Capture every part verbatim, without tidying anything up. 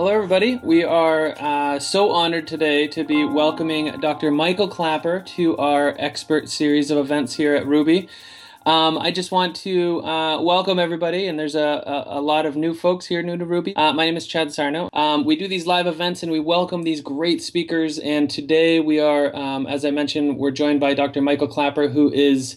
Hello, everybody. We are uh, so honored today to be welcoming Doctor Michael Clapper to our expert series of events here at Ruby. Um, I just want to uh, welcome everybody, and there's a, a, a lot of new folks here new to Ruby. Uh, my name is Chad Sarno. Um, we do these live events, and we welcome these great speakers, and today we are, um, as I mentioned, we're joined by Doctor Michael Clapper, who is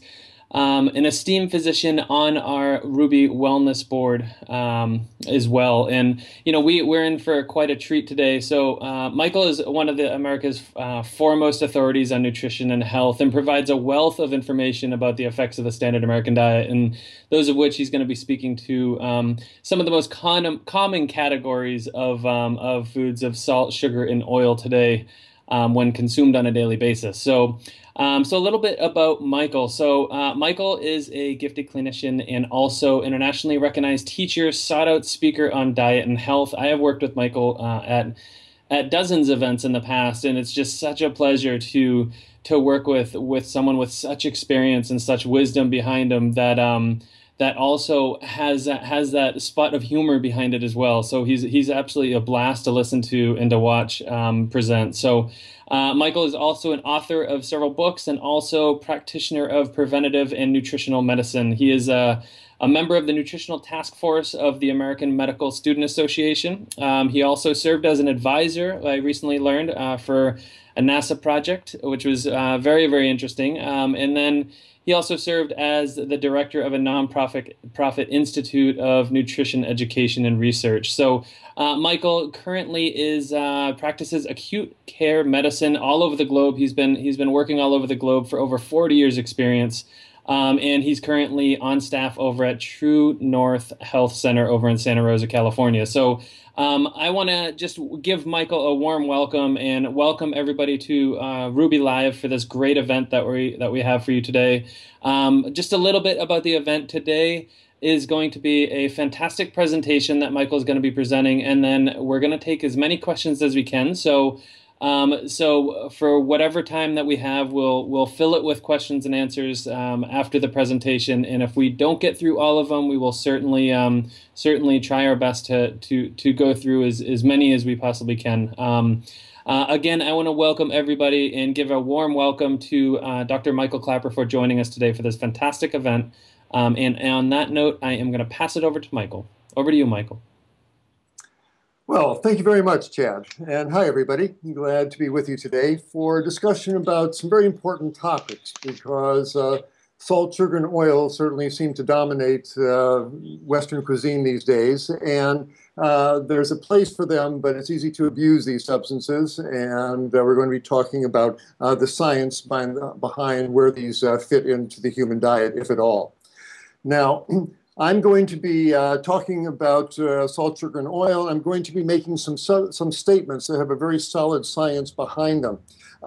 Um, an esteemed physician on our Ruby Wellness Board um, as well. And, you know, we, we're in for quite a treat today. So uh, Michael is one of the America's uh, foremost authorities on nutrition and health and provides a wealth of information about the effects of the standard American diet, and those of which he's going to be speaking to um, some of the most con- common categories of, um, of foods of salt, sugar, and oil today um, when consumed on a daily basis. So Um, so a little bit about Michael. So uh, Michael is a gifted clinician and also internationally recognized teacher, sought-out speaker on diet and health. I have worked with Michael uh, at at dozens of events in the past, and it's just such a pleasure to to work with with someone with such experience and such wisdom behind him that um, that also has has that spot of humor behind it as well. So he's he's absolutely a blast to listen to and to watch um, present. So. Uh, Michael is also an author of several books and also practitioner of preventative and nutritional medicine. He is a, a member of the Nutritional Task Force of the American Medical Student Association. Um, he also served as an advisor, I recently learned, uh, for a NASA project, which was uh, very, very interesting. Um, and then he also served as the director of a nonprofit profit institute of nutrition education and research. So uh, Michael currently is uh, practices acute care medicine all over the globe. He's been he's been working all over the globe for over forty years experience, um, and he's currently on staff over at True North Health Center over in Santa Rosa, California. So um, I want to just give Michael a warm welcome and welcome everybody to uh, Ruby Live for this great event that we that we have for you today. Um, just a little bit about the event today. Is going to be a fantastic presentation that Michael's going to be presenting, and then we're going to take as many questions as we can. So, um, so for whatever time that we have, we'll we'll fill it with questions and answers um, after the presentation. And if we don't get through all of them, we will certainly um, certainly try our best to to to go through as as many as we possibly can. Um, Uh, again, I want to welcome everybody and give a warm welcome to uh, Doctor Michael Clapper for joining us today for this fantastic event. Um, and, and on that note, I am going to pass it over to Michael. Over to you, Michael. Well, thank you very much, Chad. And hi, everybody. I'm glad to be with you today for a discussion about some very important topics because uh, salt, sugar, and oil certainly seem to dominate uh, Western cuisine these days. And Uh, there's a place for them, but it's easy to abuse these substances, and uh, we're going to be talking about uh, the science behind, behind where these uh, fit into the human diet, if at all. Now, I'm going to be uh, talking about uh, salt, sugar, and oil. I'm going to be making some, some statements that have a very solid science behind them.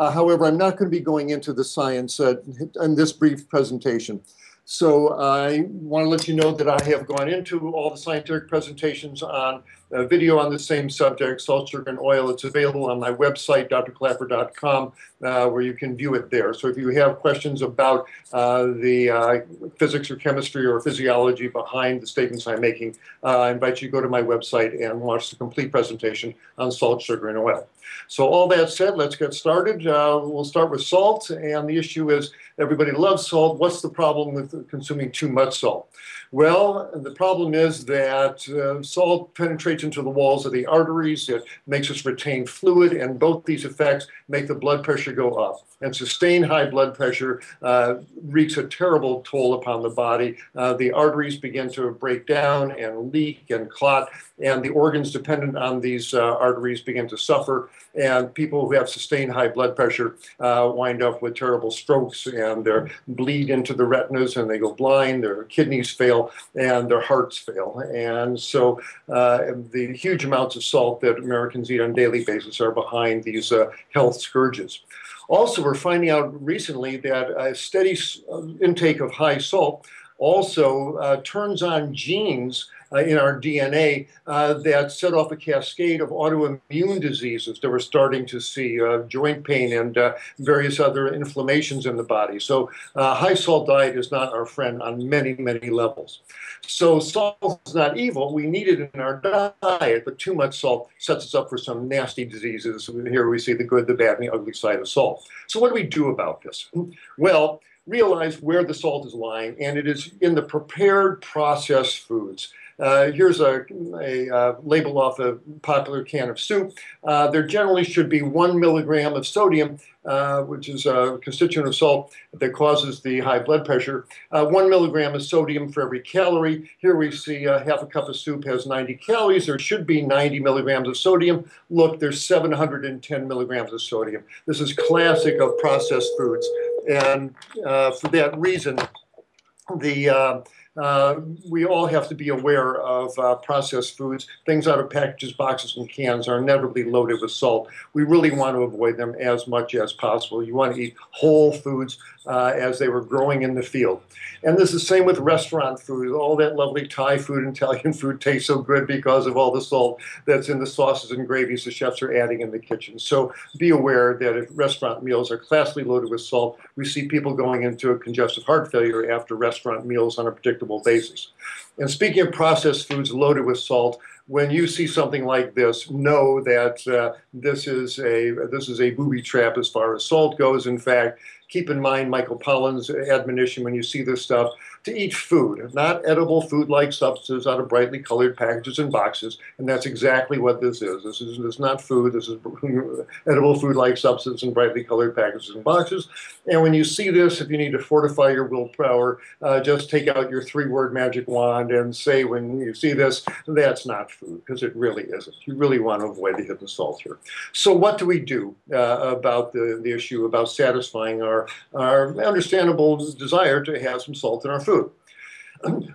Uh, however, I'm not going to be going into the science uh, in this brief presentation. So I want to let you know that I have gone into all the scientific presentations on a video on the same subject, salt, sugar, and oil. It's available on my website, D R clapper dot com, uh, where you can view it there. So if you have questions about uh, the uh, physics or chemistry or physiology behind the statements I'm making, uh, I invite you to go to my website and watch the complete presentation on salt, sugar, and oil. So all that said, let's get started. Uh, we'll start with salt, and the issue is everybody loves salt. What's the problem with consuming too much salt? Well, the problem is that uh, salt penetrates into the walls of the arteries. It makes us retain fluid, and both these effects make the blood pressure go up. And sustained high blood pressure uh, wreaks a terrible toll upon the body. Uh, the arteries begin to break down and leak and clot, and the organs dependent on these uh, arteries begin to suffer. And people who have sustained high blood pressure uh, wind up with terrible strokes, and they bleed into the retinas, and they go blind, their kidneys fail, and their hearts fail. And so uh, the huge amounts of salt that Americans eat on a daily basis are behind these uh, health scourges. Also, we're finding out recently that a steady intake of high salt also uh, turns on genes uh, in our D N A uh, that set off a cascade of autoimmune diseases that we're starting to see, uh, joint pain and uh, various other inflammations in the body. So uh, high salt diet is not our friend on many, many levels. So salt is not evil. We need it in our diet, but too much salt sets us up for some nasty diseases. Here we see the good, the bad, and the ugly side of salt. So what do we do about this? Well, realize where the salt is lying, and it is in the prepared processed foods. Uh, here's a, a uh, label off a popular can of soup. Uh, there generally should be one milligram of sodium, uh, which is a constituent of salt that causes the high blood pressure. Uh, one milligram of sodium for every calorie. Here we see uh, half a cup of soup has ninety calories. There should be ninety milligrams of sodium. Look, there's seven hundred ten milligrams of sodium. This is classic of processed foods. And uh, for that reason, the uh, uh, we all have to be aware of uh, processed foods. Things out of packages, boxes, and cans are inevitably loaded with salt. We really want to avoid them as much as possible. You want to eat whole foods uh, as they were growing in the field. And this is the same with restaurant food. All that lovely Thai food and Italian food tastes so good because of all the salt that's in the sauces and gravies the chefs are adding in the kitchen. So be aware that if restaurant meals are classically loaded with salt, we see people going into a congestive heart failure after restaurant meals on a predictable basis. And speaking of processed foods loaded with salt, when you see something like this, know that uh, this is a this is a booby trap as far as salt goes. In fact, keep in mind Michael Pollan's admonition when you see this stuff to eat food, not edible food-like substances out of brightly colored packages and boxes, and that's exactly what this is. This is, this is not food. This is edible food-like substance in brightly colored packages and boxes. And when you see this, if you need to fortify your willpower, uh, just take out your three-word magic wand and say when you see this, that's not food, because it really isn't. You really want to avoid the hidden salt here. So what do we do uh, about the, the issue about satisfying our our understandable desire to have some salt in our food?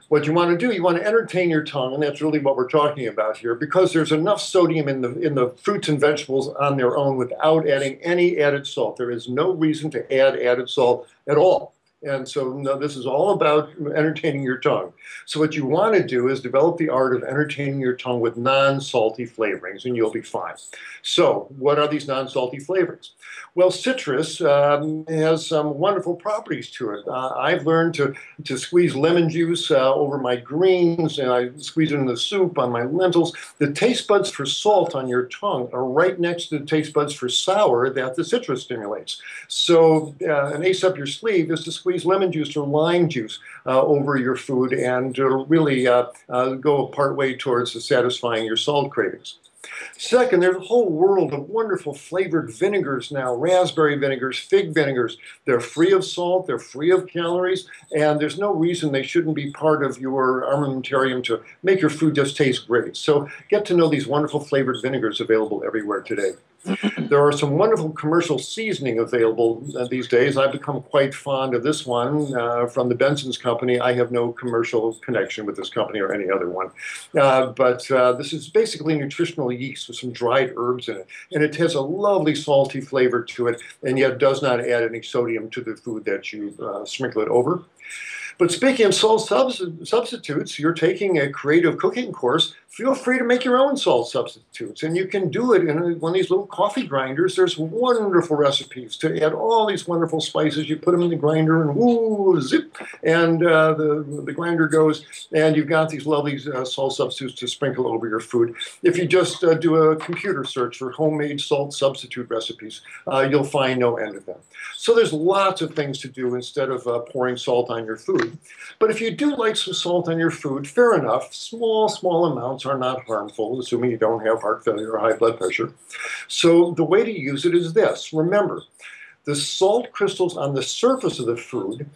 What you want to do, you want to entertain your tongue, and that's really what we're talking about here, because there's enough sodium in the in the fruits and vegetables on their own without adding any added salt. There is no reason to add added salt at all. And so no, this is all about entertaining your tongue. So what you want to do is develop the art of entertaining your tongue with non-salty flavorings, and you'll be fine. So what are these non-salty flavorings? Well, citrus um, has some wonderful properties to it. Uh, I've learned to, to squeeze lemon juice uh, over my greens, and I squeeze it in the soup on my lentils. The taste buds for salt on your tongue are right next to the taste buds for sour that the citrus stimulates. So uh, an ace up your sleeve is to squeeze lemon juice or lime juice uh, over your food, and it'll really uh, uh, go part way towards satisfying your salt cravings. Second, there's a whole world of wonderful flavored vinegars now, raspberry vinegars, fig vinegars. They're free of salt, they're free of calories, and there's no reason they shouldn't be part of your armamentarium to make your food just taste great. So get to know these wonderful flavored vinegars available everywhere today. There are some wonderful commercial seasoning available these days. I've become quite fond of this one uh, from the Benson's company. I have no commercial connection with this company or any other one. Uh, but uh, this is basically nutritional yeast with some dried herbs in it. And it has a lovely salty flavor to it, and yet does not add any sodium to the food that you uh, sprinkle it over. But speaking of salt substitutes, you're taking a creative cooking course. Feel free to make your own salt substitutes. And you can do it in one of these little coffee grinders. There's wonderful recipes to add all these wonderful spices. You put them in the grinder and woo, zip, and uh, the, the grinder goes. And you've got these lovely uh, salt substitutes to sprinkle over your food. If you just uh, do a computer search for homemade salt substitute recipes, uh, you'll find no end of them. So there's lots of things to do instead of uh, pouring salt on your food. But if you do like some salt on your food, fair enough, small, small amounts are not harmful, assuming you don't have heart failure or high blood pressure. So the way to use it is this. Remember, the salt crystals on the surface of the food,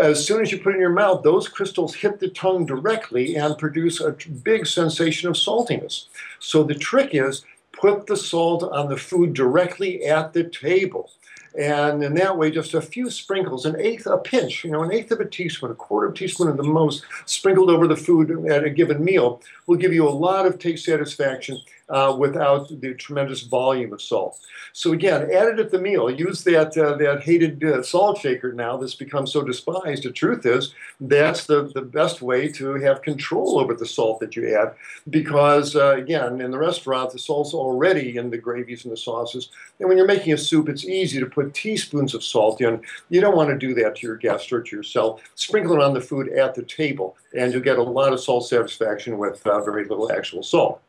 as soon as you put it in your mouth, those crystals hit the tongue directly and produce a big sensation of saltiness. So the trick is, put the salt on the food directly at the table. And in that way, just a few sprinkles, an eighth, a pinch, you know, an eighth of a teaspoon, a quarter of a teaspoon at the most, sprinkled over the food at a given meal, will give you a lot of taste satisfaction uh, without the tremendous volume of salt. So again, add it at the meal. Use that uh, that hated uh, salt shaker now that's become so despised. The truth is, that's the, the best way to have control over the salt that you add, because, uh, again, in the restaurant, the salt's already in the gravies and the sauces. And when you're making a soup, it's easy to put teaspoons of salt in. You don't want to do that to your guest or to yourself. Sprinkle it on the food at the table, and you'll get a lot of salt satisfaction with uh, very little actual salt.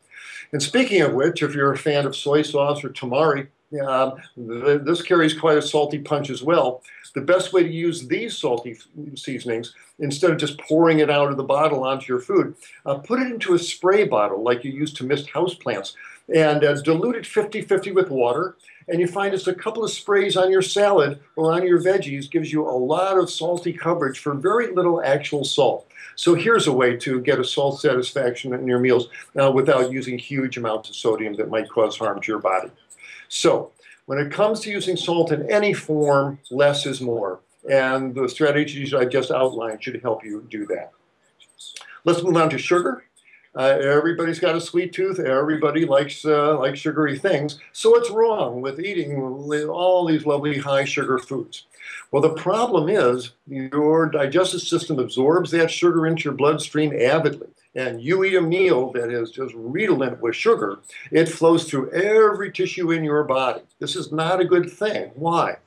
And speaking of which, if you're a fan of soy sauce or tamari, uh, th this carries quite a salty punch as well. The best way to use these salty seasonings, instead of just pouring it out of the bottle onto your food, uh, put it into a spray bottle like you use to mist houseplants, and uh, dilute it fifty fifty with water, and you find just a couple of sprays on your salad or on your veggies gives you a lot of salty coverage for very little actual salt. So here's a way to get a salt satisfaction in your meals uh, without using huge amounts of sodium that might cause harm to your body. So when it comes to using salt in any form, less is more. And the strategies I just outlined should help you do that. Let's move on to sugar. Uh, everybody's got a sweet tooth. Everybody likes uh, likes sugary things. So what's wrong with eating all these lovely high sugar foods? Well, the problem is your digestive system absorbs that sugar into your bloodstream avidly. And you eat a meal that is just redolent with sugar, it flows through every tissue in your body. This is not a good thing. Why?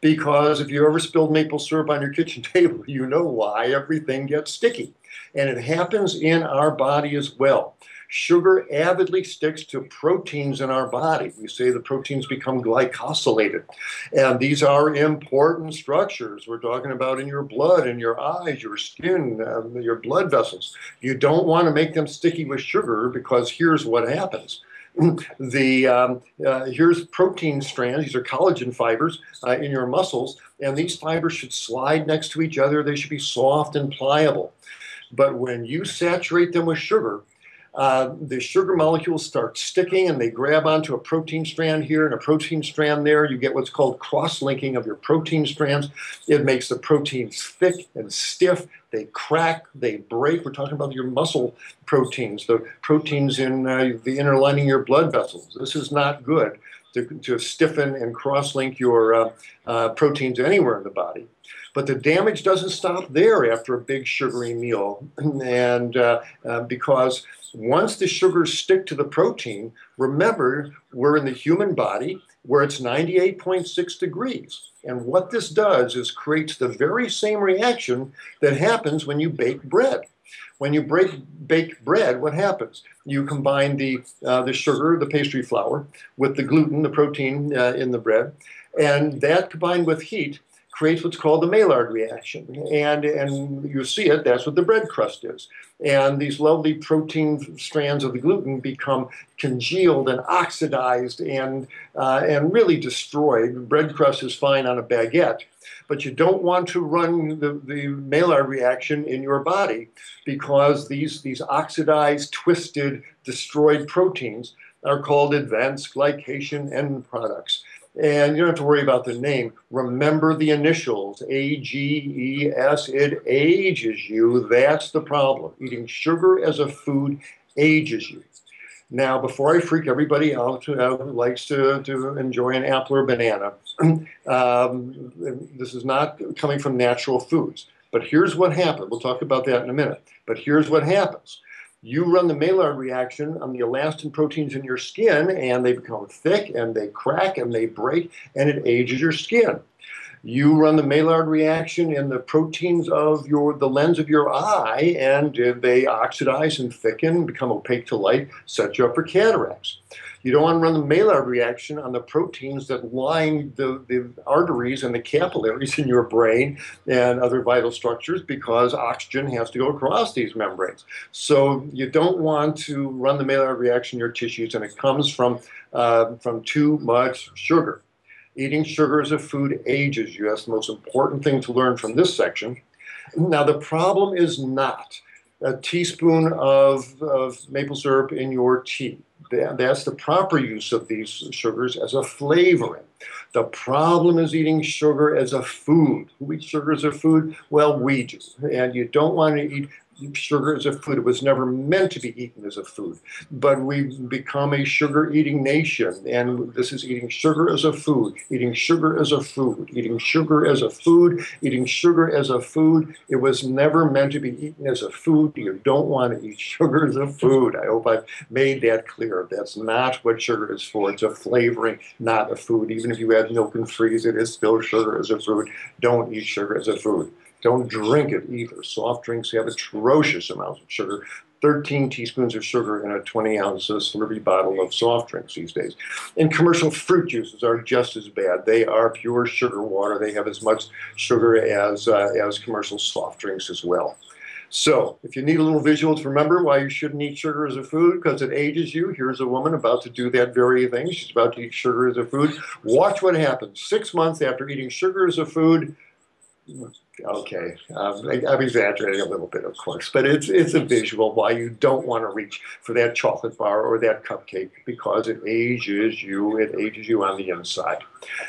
Because if you ever spilled maple syrup on your kitchen table, you know why. Everything gets sticky. And it happens in our body as well. Sugar avidly sticks to proteins in our body. We say the proteins become glycosylated. And these are important structures we're talking about in your blood, in your eyes, your skin, um, your blood vessels. You don't want to make them sticky with sugar, because here's what happens. The, um, uh, here's protein strands, these are collagen fibers uh, in your muscles, and these fibers should slide next to each other. They should be soft and pliable. But when you saturate them with sugar, uh, the sugar molecules start sticking, and they grab onto a protein strand here and a protein strand there. You get what's called cross-linking of your protein strands. It makes the proteins thick and stiff. They crack, they break. We're talking about your muscle proteins, the proteins in uh, the inner lining of your blood vessels. This is not good to, to stiffen and cross-link your uh, uh, proteins anywhere in the body. But the damage doesn't stop there after a big sugary meal, and uh, uh, because once the sugars stick to the protein, remember, we're in the human body where it's ninety-eight point six degrees. And what this does is creates the very same reaction that happens when you bake bread. When you break, bake bread, what happens? You combine the, uh, the sugar, the pastry flour, with the gluten, the protein uh, in the bread, and that combined with heat creates what's called the Maillard reaction. And, and you see it, that's what the bread crust is. And these lovely protein strands of the gluten become congealed and oxidized and, uh, and really destroyed. Bread crust is fine on a baguette, but you don't want to run the, the Maillard reaction in your body, because these, these oxidized, twisted, destroyed proteins are called advanced glycation end products. And you don't have to worry about the name. Remember the initials, A G E S. It ages you. That's the problem. Eating sugar as a food ages you. Now, before I freak everybody out uh, who likes to, to enjoy an apple or banana, um, this is not coming from natural foods. But here's what happened. We'll talk about that in a minute. But here's what happens. You run the Maillard reaction on the elastin proteins in your skin, and they become thick, and they crack, and they break, and it ages your skin. You run the Maillard reaction in the proteins of your, the lens of your eye, and they oxidize and thicken, become opaque to light, set you up for cataracts. You don't want to run the Maillard reaction on the proteins that line the, the arteries and the capillaries in your brain and other vital structures, because oxygen has to go across these membranes. So you don't want to run the Maillard reaction in your tissues, and it comes from, uh, from too much sugar. Eating sugar as a food ages you. That's the most important thing to learn from this section. Now, the problem is not a teaspoon of, of maple syrup in your tea. That's the proper use of these sugars as a flavoring. The problem is eating sugar as a food. Who eats sugar as a food? Well, we do. And you don't want to eat sugar as a food. It was never meant to be eaten as a food. But we've become a sugar-eating nation, and this is eating sugar as a food, eating sugar as a food, eating sugar as a food, eating sugar as a food. It was never meant to be eaten as a food. You don't want to eat sugar as a food. I hope I've made that clear. That's not what sugar is for. It's a flavoring, not a food. Even if you add milk and freeze it, it's still sugar as a food. Don't eat sugar as a food. Don't drink it either. Soft drinks have atrocious amounts of sugar. thirteen teaspoons of sugar in a twenty ounce Slurpee bottle of soft drinks these days. And commercial fruit juices are just as bad. They are pure sugar water. They have as much sugar as, uh, as commercial soft drinks as well. So, if you need a little visual to remember why you shouldn't eat sugar as a food, because it ages you, here's a woman about to do that very thing. She's about to eat sugar as a food. Watch what happens. Six months after eating sugar as a food, okay, um, I, I'm exaggerating a little bit, of course, but it's it's a visual why you don't want to reach for that chocolate bar or that cupcake, because it ages you, it ages you on the inside.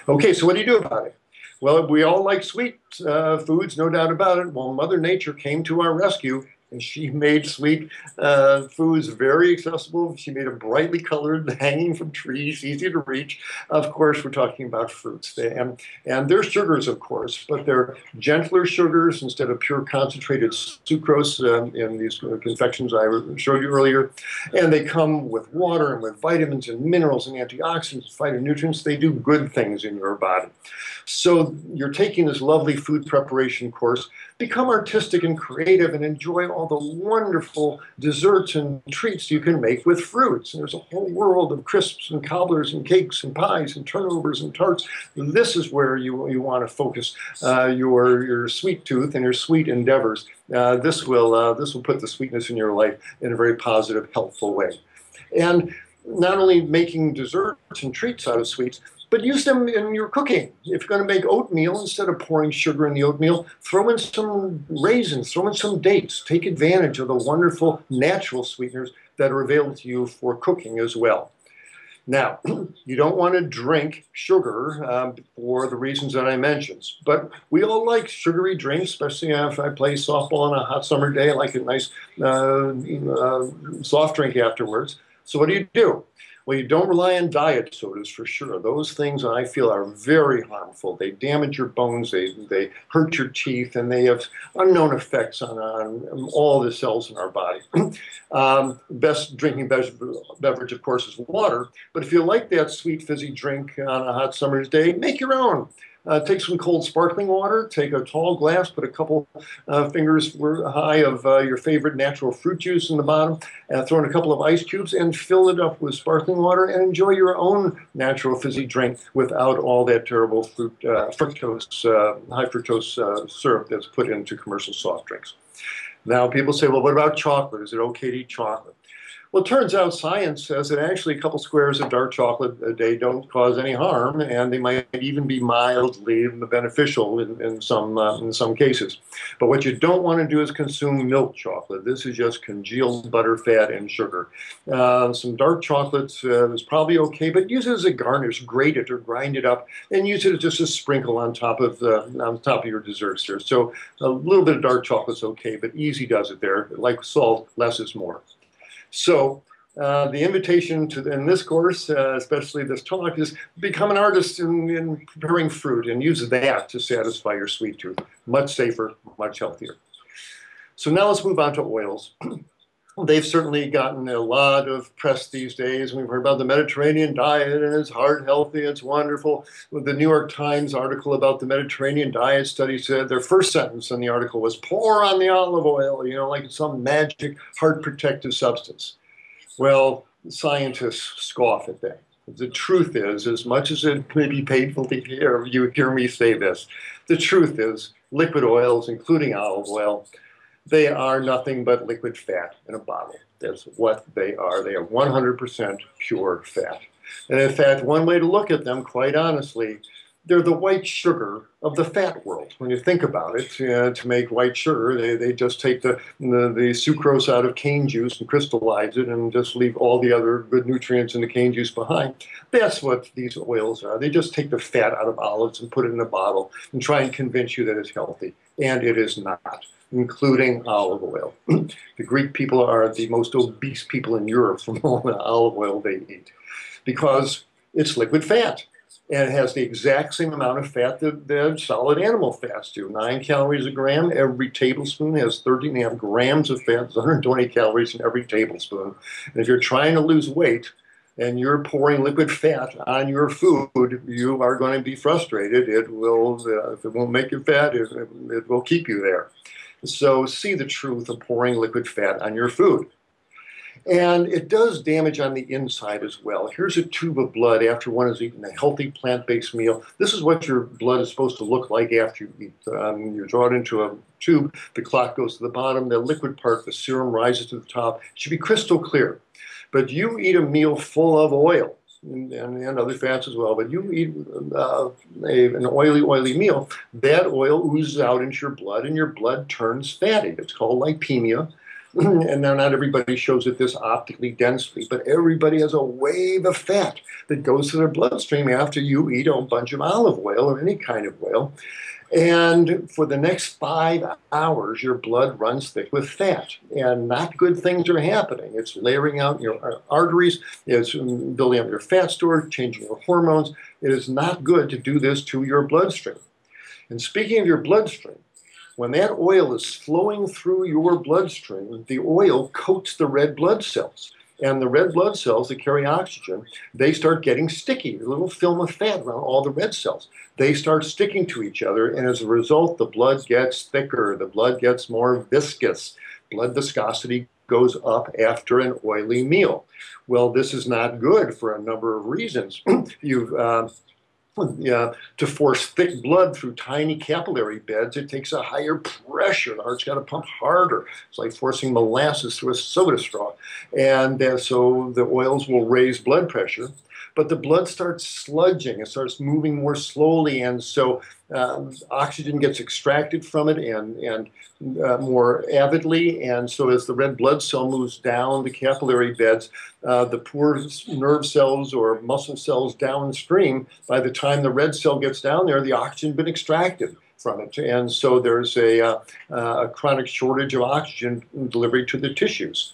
Okay, so what do you do about it? Well, we all like sweet uh, foods, no doubt about it. Well, Mother Nature came to our rescue, and she made sweet uh, foods very accessible. She made them brightly colored, hanging from trees, easy to reach. Of course, we're talking about fruits. And, and they're sugars, of course, but they're gentler sugars instead of pure concentrated sucrose um, in these confections I showed you earlier. And they come with water and with vitamins and minerals and antioxidants, phytonutrients. They do good things in your body. So you're taking this lovely food preparation course. Become artistic and creative and enjoy all the wonderful desserts and treats you can make with fruits. And there's a whole world of crisps and cobblers and cakes and pies and turnovers and tarts. This is where you, you want to focus uh, your, your sweet tooth and your sweet endeavors. Uh, this will, uh, this will put the sweetness in your life in a very positive, helpful way. And not only making desserts and treats out of sweets, but use them in your cooking. If you're going to make oatmeal, instead of pouring sugar in the oatmeal, throw in some raisins, throw in some dates. Take advantage of the wonderful natural sweeteners that are available to you for cooking as well. Now, you don't want to drink sugar um, for the reasons that I mentioned, but we all like sugary drinks, especially if I play softball on a hot summer day. I like a nice uh, uh, soft drink afterwards. So what do you do? Well, you don't rely on diet sodas for sure. Those things I feel are very harmful. They damage your bones, they, they hurt your teeth, and they have unknown effects on, on all the cells in our body. um, best drinking beverage, of course, is water. But if you like that sweet, fizzy drink on a hot summer's day, make your own. Uh, take some cold sparkling water, take a tall glass, put a couple uh, fingers high of uh, your favorite natural fruit juice in the bottom, uh, throw in a couple of ice cubes, and fill it up with sparkling water, and enjoy your own natural fizzy drink without all that terrible fruit, uh, fructose, uh, high fructose uh, syrup that's put into commercial soft drinks. Now, people say, well, what about chocolate? Is it okay to eat chocolate? Well, it turns out science says that actually a couple squares of dark chocolate a day don't cause any harm, and they might even be mildly beneficial in, in, some, uh, in some cases. But what you don't want to do is consume milk chocolate. This is just congealed butter, fat, and sugar. Uh, some dark chocolate uh, is probably okay, but use it as a garnish. Grate it or grind it up, and use it as just a sprinkle on top of, the, on top of your desserts there. So a little bit of dark chocolate is okay, but easy does it there. Like salt, less is more. So uh, the invitation to in this course, uh, especially this talk, is become an artist in, in preparing fruit and use that to satisfy your sweet tooth. Much safer, much healthier. So now let's move on to oils. They've certainly gotten a lot of press these days. We've heard about the Mediterranean diet, and it's heart healthy, it's wonderful. The New York Times article about the Mediterranean diet study said their first sentence in the article was, pour on the olive oil, you know, like some magic heart-protective substance. Well, scientists scoff at that. The truth is, as much as it may be painful to hear you hear me say this, the truth is liquid oils, including olive oil, they are nothing but liquid fat in a bottle. That's what they are. They are one hundred percent pure fat. And in fact, one way to look at them, quite honestly, they're the white sugar of the fat world. When you think about it, you know, to make white sugar, they, they just take the, the, the sucrose out of cane juice and crystallize it and just leave all the other good nutrients in the cane juice behind. That's what these oils are. They just take the fat out of olives and put it in a bottle and try and convince you that it's healthy. And it is not, including olive oil. The Greek people are the most obese people in Europe from all the olive oil they eat because it's liquid fat. And it has the exact same amount of fat that, that solid animal fats do. Nine calories a gram. Every tablespoon has thirteen and a half grams of fat. It's one hundred twenty calories in every tablespoon. And if you're trying to lose weight and you're pouring liquid fat on your food, you are going to be frustrated. It will, uh, if it won't make you fat, it, it will keep you there. So see the truth of pouring liquid fat on your food. And it does damage on the inside as well. Here's a tube of blood after one has eaten a healthy plant-based meal. This is what your blood is supposed to look like after you eat. Um, you draw it into a tube, the clot goes to the bottom, the liquid part, the serum rises to the top. It should be crystal clear. But you eat a meal full of oil and, and, and other fats as well, but you eat uh, a, an oily, oily meal, that oil oozes out into your blood and your blood turns fatty. It's called lipemia. And now not everybody shows it this optically densely, but everybody has a wave of fat that goes to their bloodstream after you eat a bunch of olive oil or any kind of oil. And for the next five hours, your blood runs thick with fat, and not good things are happening. It's layering out your arteries, it's building up your fat storage, changing your hormones. It is not good to do this to your bloodstream. And speaking of your bloodstream, when that oil is flowing through your bloodstream, the oil coats the red blood cells. And the red blood cells that carry oxygen, they start getting sticky, a little film of fat around all the red cells. They start sticking to each other, and as a result, the blood gets thicker, the blood gets more viscous, blood viscosity goes up after an oily meal. Well, this is not good for a number of reasons. You've... Uh, Yeah, to force thick blood through tiny capillary beds, it takes a higher pressure. The heart's got to pump harder. It's like forcing molasses through a soda straw. And uh, so the oils will raise blood pressure. But the blood starts sludging. It starts moving more slowly. And so uh, oxygen gets extracted from it and, and uh, more avidly. And so as the red blood cell moves down the capillary beds, uh, the poor nerve cells or muscle cells downstream, by the time By the time the red cell gets down there, the oxygen has been extracted from it. And so there's a, uh, a chronic shortage of oxygen delivery to the tissues.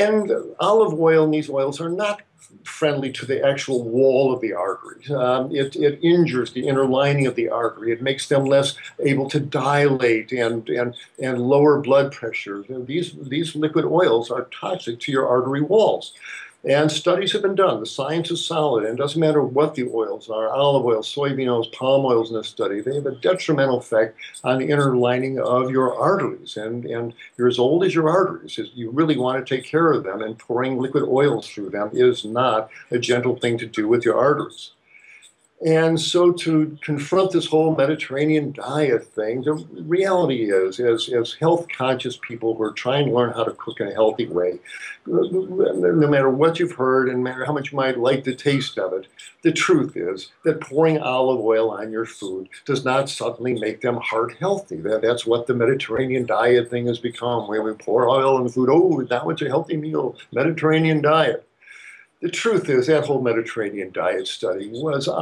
And olive oil and these oils are not friendly to the actual wall of the artery. Um, it, it injures the inner lining of the artery. It makes them less able to dilate and, and, and lower blood pressure. These, these liquid oils are toxic to your artery walls. And studies have been done. The science is solid, and it doesn't matter what the oils are, olive oil, soybean oils, palm oils in this study, they have a detrimental effect on the inner lining of your arteries. And, and you're as old as your arteries. You really want to take care of them, and pouring liquid oils through them is not a gentle thing to do with your arteries. And so to confront this whole Mediterranean diet thing, the reality is, as, as health-conscious people who are trying to learn how to cook in a healthy way, no matter what you've heard and no matter how much you might like the taste of it, the truth is that pouring olive oil on your food does not suddenly make them heart healthy. That, that's what the Mediterranean diet thing has become, where we pour oil on the food. Oh, now it's a healthy meal, Mediterranean diet. The truth is that whole Mediterranean diet study was, I,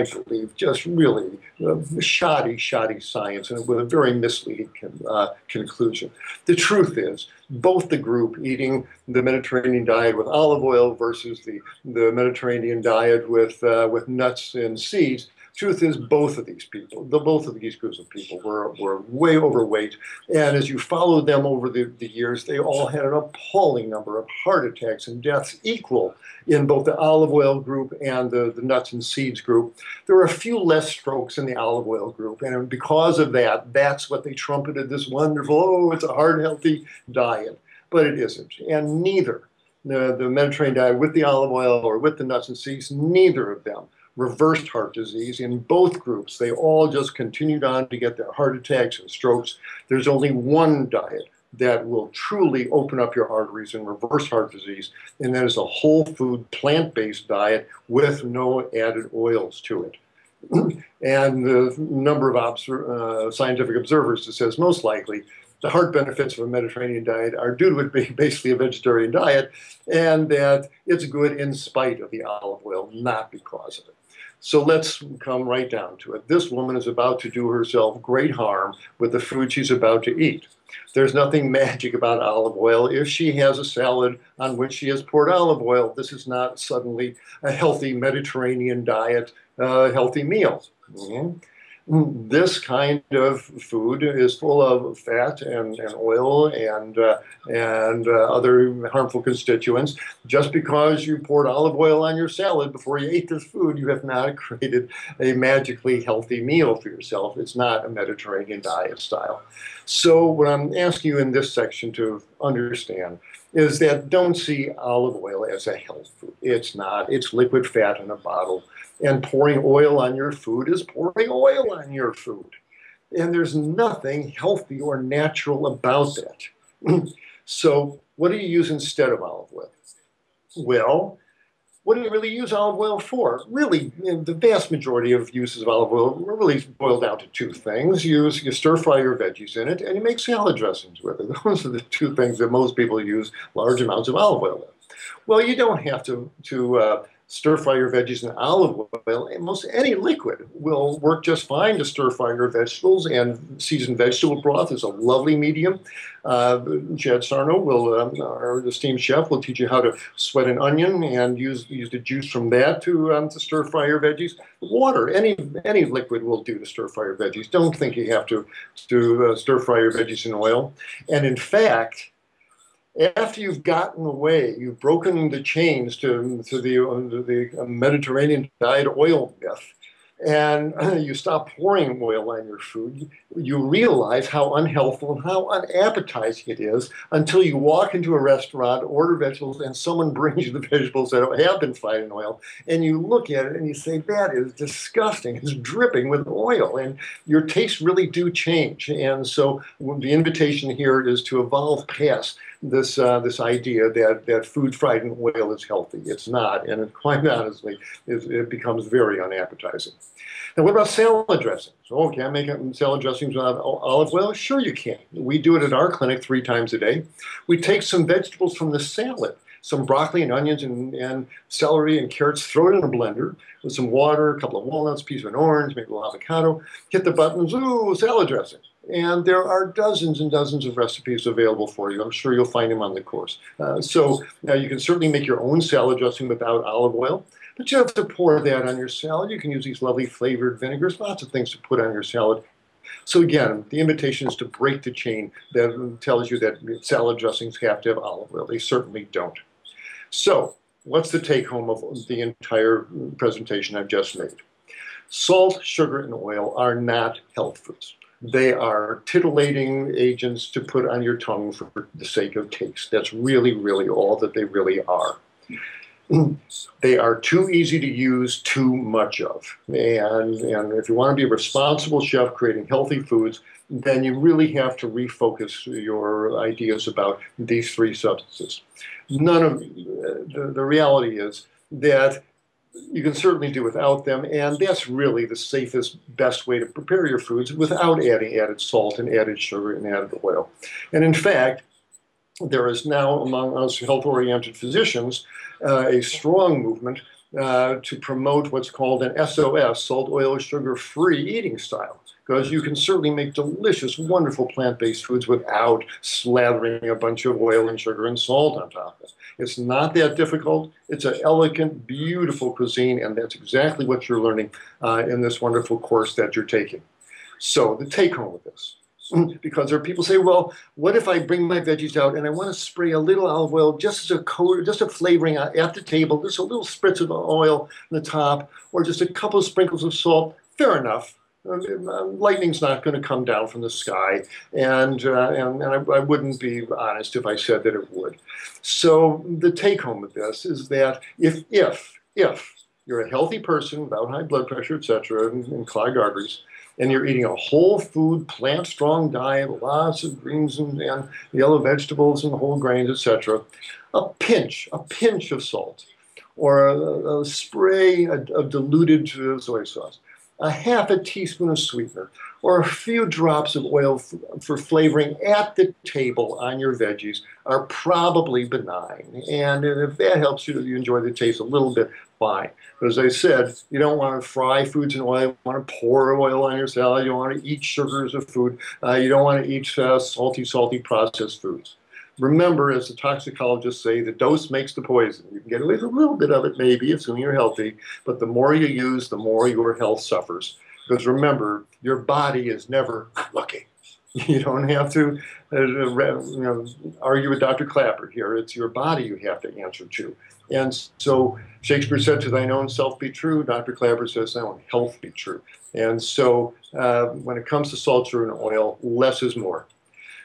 I believe, just really uh, shoddy, shoddy science, and with a very misleading con, uh, conclusion. The truth is both the group eating the Mediterranean diet with olive oil versus the, the Mediterranean diet with, uh, with nuts and seeds, truth is, both of these people, the both of these groups of people were, were way overweight. And as you followed them over the, the years, they all had an appalling number of heart attacks and deaths, equal in both the olive oil group and the, the nuts and seeds group. There were a few less strokes in the olive oil group. And because of that, that's what they trumpeted, this wonderful, oh, it's a heart healthy diet. But it isn't. And neither the, the Mediterranean diet with the olive oil or with the nuts and seeds, neither of them reversed heart disease. In both groups, they all just continued on to get their heart attacks and strokes. There's only one diet that will truly open up your arteries and reverse heart disease, and that is a whole food, plant-based diet with no added oils to it. and the number of obser uh, scientific observers that says most likely the heart benefits of a Mediterranean diet are due to it being basically a vegetarian diet, and that it's good in spite of the olive oil, not because of it. So let's come right down to it. This woman is about to do herself great harm with the food she's about to eat. There's nothing magic about olive oil. If she has a salad on which she has poured olive oil, this is not suddenly a healthy Mediterranean diet, uh, healthy meal. Mm-hmm. This kind of food is full of fat and, and oil and, uh, and uh, other harmful constituents. Just because you poured olive oil on your salad before you ate this food, you have not created a magically healthy meal for yourself. It's not a Mediterranean diet style. So what I'm asking you in this section to understand is that don't see olive oil as a health food. It's not. It's liquid fat in a bottle. And pouring oil on your food is pouring oil on your food. And there's nothing healthy or natural about that. So what do you use instead of olive oil? Well, what do you really use olive oil for? Really, the vast majority of uses of olive oil really boil down to two things. You, you stir-fry your veggies in it, and you make salad dressings with it. Those are the two things that most people use large amounts of olive oil in. Well, you don't have to... to uh, stir-fry your veggies in olive oil, and most any liquid will work just fine to stir-fry your vegetables, and seasoned vegetable broth is a lovely medium. Uh, Chad Sarno, will, um, our esteemed chef, will teach you how to sweat an onion and use, use the juice from that to, um, to stir-fry your veggies. Water, any, any liquid will do to stir-fry your veggies. Don't think you have to, to uh, stir-fry your veggies in oil. And in fact, after you've gotten away, you've broken the chains to, to, the, to the Mediterranean diet oil myth, and you stop pouring oil on your food, you realize how unhealthful and how unappetizing it is until you walk into a restaurant, order vegetables, and someone brings you the vegetables that have been fried in oil, and you look at it and you say, that is disgusting, it's dripping with oil, and your tastes really do change. And so the invitation here is to evolve past this uh, this idea that, that food fried in oil is healthy. It's not, and it, quite honestly, it, it becomes very unappetizing. Now, what about salad dressings? Oh, can I make salad dressings without olive oil? Sure you can. We do it at our clinic three times a day. We take some vegetables from the salad, some broccoli and onions and, and celery and carrots, throw it in a blender with some water, a couple of walnuts, piece of an orange, maybe a little avocado, hit the buttons, ooh, salad dressing. And there are dozens and dozens of recipes available for you. I'm sure you'll find them on the course. Uh, so now you can certainly make your own salad dressing without olive oil, but you have to pour that on your salad. You can use these lovely flavored vinegars, lots of things to put on your salad. So again, the invitation is to break the chain that tells you that salad dressings have to have olive oil. They certainly don't. So what's the take-home of the entire presentation I've just made? Salt, sugar, and oil are not health foods. They are titillating agents to put on your tongue for the sake of taste. That's really, really all that they really are. They are too easy to use too much of. And, and if you want to be a responsible chef creating healthy foods, then you really have to refocus your ideas about these three substances. None of, the, the reality is that you can certainly do without them, and that's really the safest, best way to prepare your foods without adding added salt and added sugar and added oil. And in fact, there is now among us health-oriented physicians uh, a strong movement uh, to promote what's called an S O S, salt, oil, sugar-free eating style. Because you can certainly make delicious, wonderful plant-based foods without slathering a bunch of oil and sugar and salt on top of it. It's not that difficult. It's an elegant, beautiful cuisine, and that's exactly what you're learning uh, in this wonderful course that you're taking. So the take-home of this, because there are people say, well, what if I bring my veggies out and I want to spray a little olive oil just as a coat, just a flavoring at the table, just a little spritz of oil on the top, or just a couple of sprinkles of salt? Fair enough. Lightning's not going to come down from the sky, and, uh, and, and I, I wouldn't be honest if I said that it would. So the take-home of this is that if, if, if you're a healthy person without high blood pressure, et cetera, and, and clogged arteries, and you're eating a whole food, plant-strong diet, lots of greens and, and yellow vegetables and whole grains, et cetera, a pinch, a pinch of salt, or a, a spray of diluted soy sauce, a half a teaspoon of sweetener, or a few drops of oil for flavoring at the table on your veggies are probably benign. And if that helps you, you enjoy the taste a little bit, fine. But as I said, you don't want to fry foods in oil. You want to pour oil on your salad. You don't want to eat sugars of food. Uh, you don't want to eat uh, salty, salty processed foods. Remember, as the toxicologists say, the dose makes the poison. You can get away with a little bit of it, maybe, assuming you're healthy, but the more you use, the more your health suffers. Because remember, your body is never lucky. You don't have to uh, you know, argue with Doctor Clapper here. It's your body you have to answer to. And so Shakespeare said, to thine own self be true. Doctor Clapper says, thine own health be true. And so uh, when it comes to saltpeter and oil, less is more.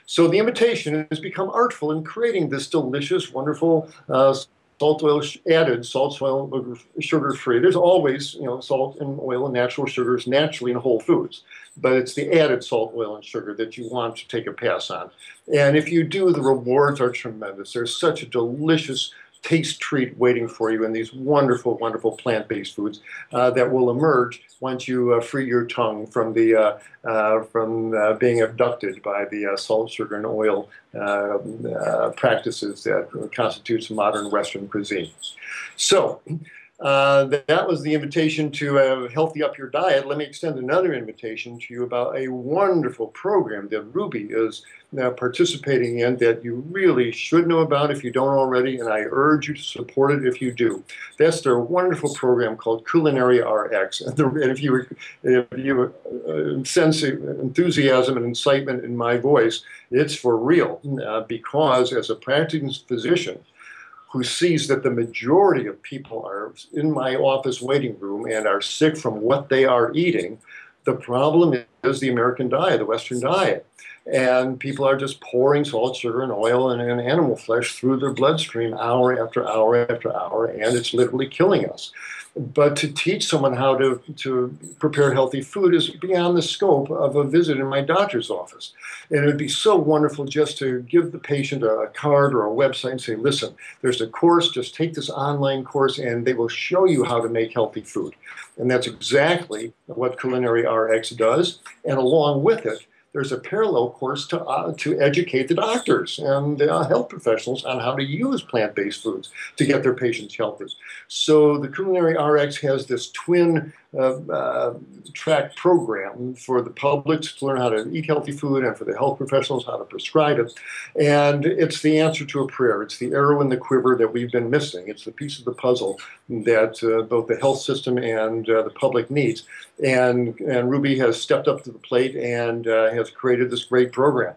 So the imitation has become artful in creating this delicious, wonderful uh, salt, oil, added salt, oil, sugar-free. There's always, you know, salt and oil and natural sugars naturally in whole foods, but it's the added salt, oil, and sugar that you want to take a pass on. And if you do, the rewards are tremendous. There's such a delicious taste treat waiting for you in these wonderful, wonderful plant-based foods uh, that will emerge once you uh, free your tongue from the uh, uh, from uh, being abducted by the uh, salt, sugar, and oil uh, uh, practices that constitutes modern Western cuisine. So uh, that was the invitation to uh, healthy up your diet. Let me extend another invitation to you about a wonderful program that Ruby is now participating in that you really should know about if you don't already, and I urge you to support it if you do. That's their wonderful program called Culinary Rx. And, the, and if you, if you uh, sense enthusiasm and incitement in my voice, it's for real, uh, because as a practicing physician who sees that the majority of people are in my office waiting room and are sick from what they are eating, the problem is the American diet, the Western diet. And people are just pouring salt, sugar, and oil and, and animal flesh through their bloodstream hour after hour after hour, and it's literally killing us. But to teach someone how to, to prepare healthy food is beyond the scope of a visit in my doctor's office. And it would be so wonderful just to give the patient a, a card or a website and say, listen, there's a course, just take this online course, and they will show you how to make healthy food. And that's exactly what Culinary Rx does, and along with it, there's a parallel course to, uh, to educate the doctors and the uh, health professionals on how to use plant-based foods to get their patients healthy. So the Culinary Rx has this twin uh, uh, track program for the public to learn how to eat healthy food and for the health professionals how to prescribe it. And it's the answer to a prayer. It's the arrow in the quiver that we've been missing. It's the piece of the puzzle that uh, both the health system and uh, the public needs. And, and Ruby has stepped up to the plate and uh, has created this great program.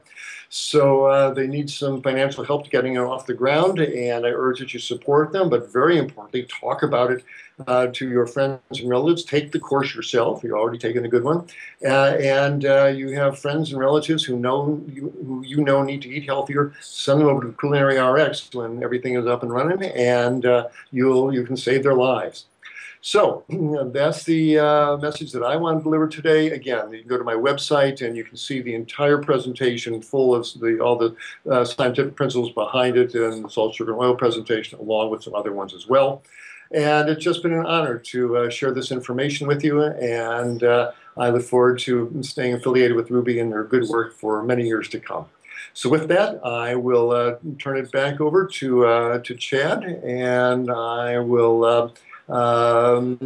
So uh, they need some financial help getting it off the ground, and I urge that you support them, but very importantly, talk about it uh, to your friends and relatives. Take the course yourself. You're already taking a good one. Uh, and uh, you have friends and relatives who know you, who you know need to eat healthier. Send them over to Culinary Rx when everything is up and running, and uh, you'll, you can save their lives. So that's the uh, message that I want to deliver today. Again, you can go to my website and you can see the entire presentation full of the, all the uh, scientific principles behind it and the salt, sugar, and oil presentation along with some other ones as well. And it's just been an honor to uh, share this information with you, and uh, I look forward to staying affiliated with Ruby and their good work for many years to come. So with that, I will uh, turn it back over to, uh, to Chad, and I will uh, Um,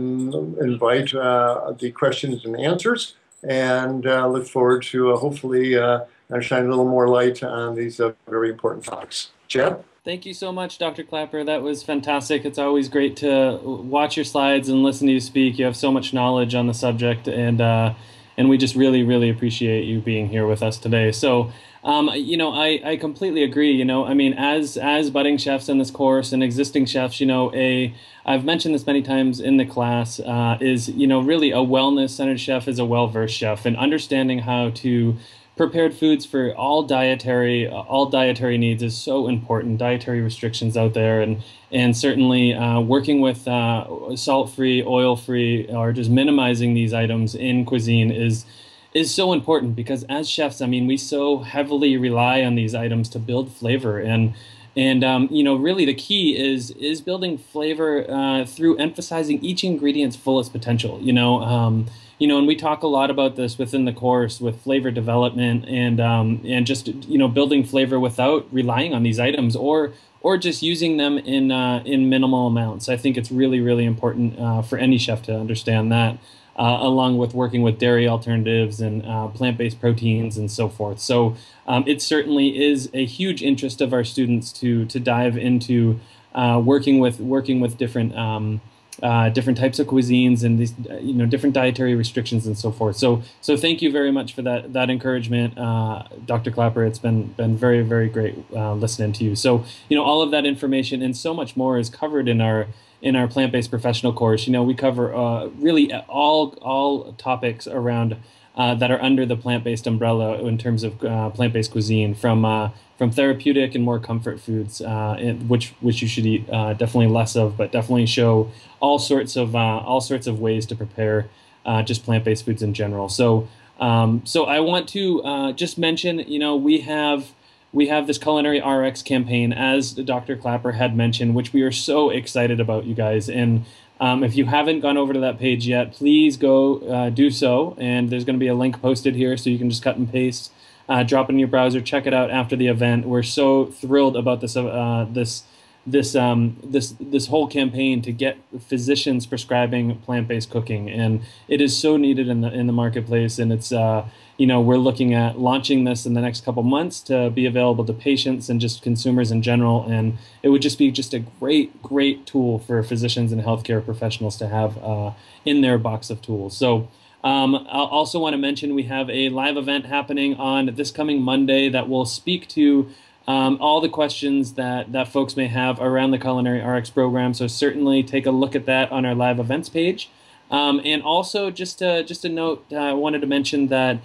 invite uh, the questions and answers, and uh, look forward to uh, hopefully uh, shining a little more light on these uh, very important topics. Chad? Thank you so much, Doctor Clapper. That was fantastic. It's always great to watch your slides and listen to you speak. You have so much knowledge on the subject, and uh, and we just really, really appreciate you being here with us today. So, um, you know, I, I completely agree. You know, I mean, as as budding chefs in this course and existing chefs, you know, a I've mentioned this many times in the class, uh, is, you know, really a wellness-centered chef is a well-versed chef, and understanding how to prepare foods for all dietary, uh, all dietary needs is so important. Dietary restrictions out there, and and certainly uh, working with uh, salt-free, oil-free, or just minimizing these items in cuisine is is so important, because as chefs, I mean, we so heavily rely on these items to build flavor and. And, um, you know, really the key is is building flavor uh, through emphasizing each ingredient's fullest potential, you know. Um, you know, and we talk a lot about this within the course with flavor development and um, and just, you know, building flavor without relying on these items or or just using them in uh, in minimal amounts. I think it's really, really important uh, for any chef to understand that, uh, along with working with dairy alternatives and uh, plant-based proteins and so forth. So um, it certainly is a huge interest of our students to to dive into uh, working with working with different um, Uh, different types of cuisines and these, you know, different dietary restrictions and so forth. So, so thank you very much for that that encouragement, uh, Doctor Clapper. It's been been very very great uh, listening to you. So, you know, all of that information and so much more is covered in our in our plant-based professional course. You know, we cover uh, really all all topics around uh, that are under the plant-based umbrella in terms of uh, plant-based cuisine, from uh, from therapeutic and more comfort foods, uh, and which which you should eat uh, definitely less of, but definitely show all sorts of uh, all sorts of ways to prepare uh, just plant-based foods in general. So um, so I want to uh, just mention, you know, we have we have this Culinary R X campaign, as Doctor Clapper had mentioned, which we are so excited about, you guys. And um, if you haven't gone over to that page yet, please go uh, do so. And there's going to be a link posted here, so you can just cut and paste. Uh, drop it in your browser. Check it out after the event. We're so thrilled about this, uh, this, this, um, this, this whole campaign to get physicians prescribing plant-based cooking, and it is so needed in the in the marketplace. And it's, uh, you know, we're looking at launching this in the next couple months to be available to patients and just consumers in general. And it would just be just a great, great tool for physicians and healthcare professionals to have uh, in their box of tools. So. Um, I also want to mention we have a live event happening on this coming Monday that will speak to um, all the questions that, that folks may have around the Culinary R X program. So certainly take a look at that on our live events page. Um, and also just to, just a note, uh, I wanted to mention that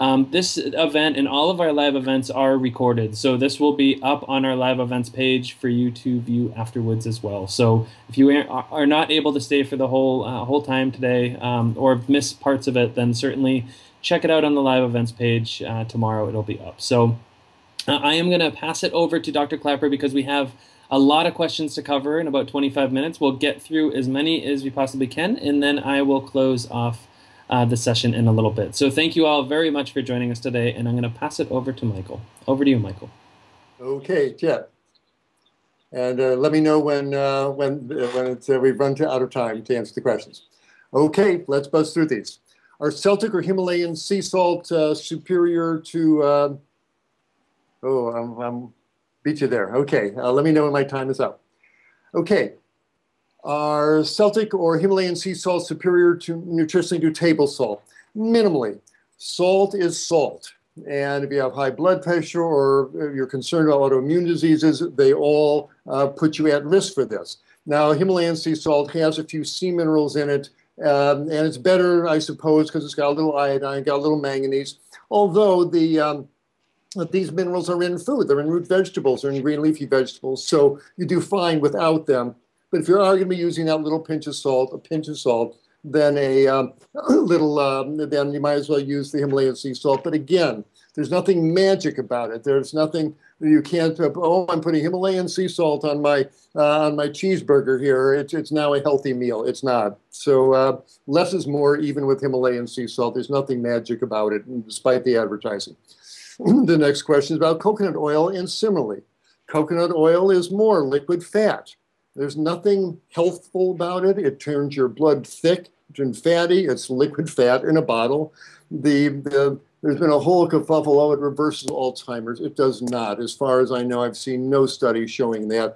um, this event and all of our live events are recorded. So this will be up on our live events page for you to view afterwards as well. So if you are not able to stay for the whole uh, whole time today um, or miss parts of it, then certainly check it out on the live events page. Uh, tomorrow it'll be up. So uh, I am going to pass it over to Doctor Clapper because we have a lot of questions to cover in about twenty-five minutes. We'll get through as many as we possibly can, and then I will close off Uh, the session in a little bit. So thank you all very much for joining us today, and I'm going to pass it over to Michael. Over to you, Michael. Okay, Jeff. And uh, let me know when uh, when uh, when it's, uh, we've run to, out of time to answer the questions. Okay, let's buzz through these. Are Celtic or Himalayan sea salt uh, superior to? Uh, oh, I'm, I'm beat you there. Okay, uh, let me know when my time is up. Okay. Are Celtic or Himalayan sea salt superior to nutritionally to table salt? Minimally. Salt is salt. And if you have high blood pressure or you're concerned about autoimmune diseases, they all uh, put you at risk for this. Now, Himalayan sea salt has a few sea minerals in it, um, and it's better, I suppose, because it's got a little iodine, got a little manganese, although the... Um, But these minerals are in food. They're in root vegetables. They're in green leafy vegetables. So you do fine without them. But if you are going to be using that little pinch of salt, a pinch of salt, then a um, little, um, then you might as well use the Himalayan sea salt. But again, there's nothing magic about it. There's nothing you can't. Oh, I'm putting Himalayan sea salt on my uh, on my cheeseburger here. It's it's now a healthy meal. It's not. So uh, less is more, even with Himalayan sea salt. There's nothing magic about it, despite the advertising. The next question is about coconut oil, and similarly, coconut oil is more liquid fat. There's nothing healthful about it. It turns your blood thick and fatty. It's liquid fat in a bottle. The, the There's been a whole kerfuffle, oh, it reverses Alzheimer's. It does not. As far as I know, I've seen no study showing that.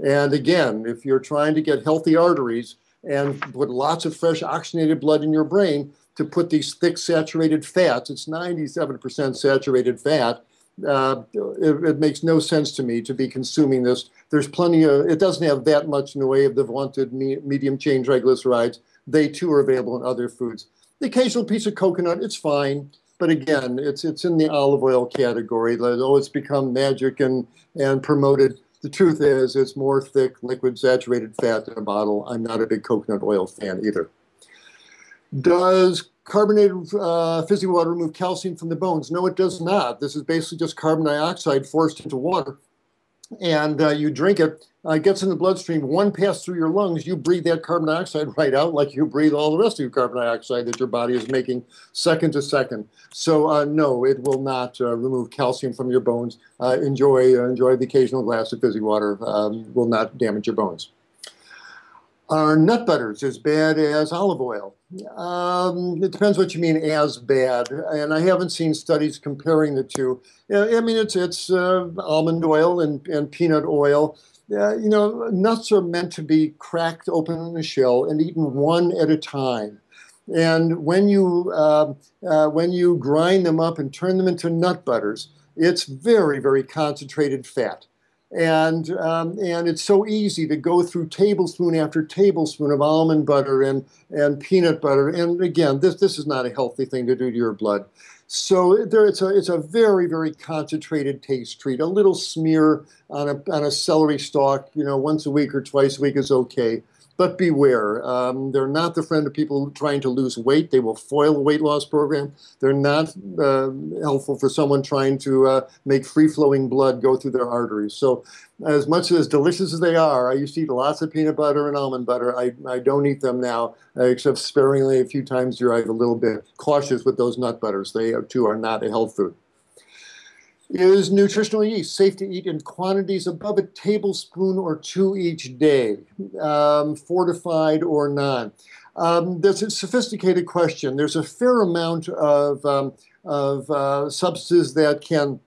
And again, if you're trying to get healthy arteries and put lots of fresh oxygenated blood in your brain, to put these thick saturated fats, it's ninety-seven percent saturated fat, uh, it, it makes no sense to me to be consuming this. There's plenty of, it doesn't have that much in the way of the vaunted me, medium chain triglycerides. They too are available in other foods. The occasional piece of coconut, it's fine, but again, it's it's in the olive oil category. Oh, it's become magic and, and promoted. The truth is, it's more thick, liquid, saturated fat in a bottle. I'm not a big coconut oil fan either. Does carbonated uh, fizzy water remove calcium from the bones? No, it does not. This is basically just carbon dioxide forced into water. and uh, you drink it, uh, it gets in the bloodstream, one pass through your lungs, you breathe that carbon dioxide right out like you breathe all the rest of your carbon dioxide that your body is making second to second. So uh, no, it will not uh, remove calcium from your bones. Uh, enjoy, uh, enjoy the occasional glass of fizzy water. Um, will not damage your bones. Are nut butters as bad as olive oil? Um, it depends what you mean as bad, and I haven't seen studies comparing the two. I mean, it's it's uh, almond oil and, and peanut oil. Uh, you know, nuts are meant to be cracked open in the shell and eaten one at a time. And when you uh, uh, when you grind them up and turn them into nut butters, it's very, very concentrated fat. And um, and it's so easy to go through tablespoon after tablespoon of almond butter and and peanut butter. And again, this this is not a healthy thing to do to your blood. So there, it's a it's a very very concentrated taste treat. A little smear on a on a celery stalk, you know, once a week or twice a week is okay. But beware, um, they're not the friend of people trying to lose weight. They will foil a weight loss program. They're not uh, helpful for someone trying to uh, make free-flowing blood go through their arteries. So as much as delicious as they are, I used to eat lots of peanut butter and almond butter. I, I don't eat them now, except sparingly a few times a year. I have a little bit cautious with those nut butters. They, too, are not a health food. Is nutritional yeast safe to eat in quantities above a tablespoon or two each day, um, fortified or non? Um, that's a sophisticated question. There's a fair amount of, um, of uh, substances that can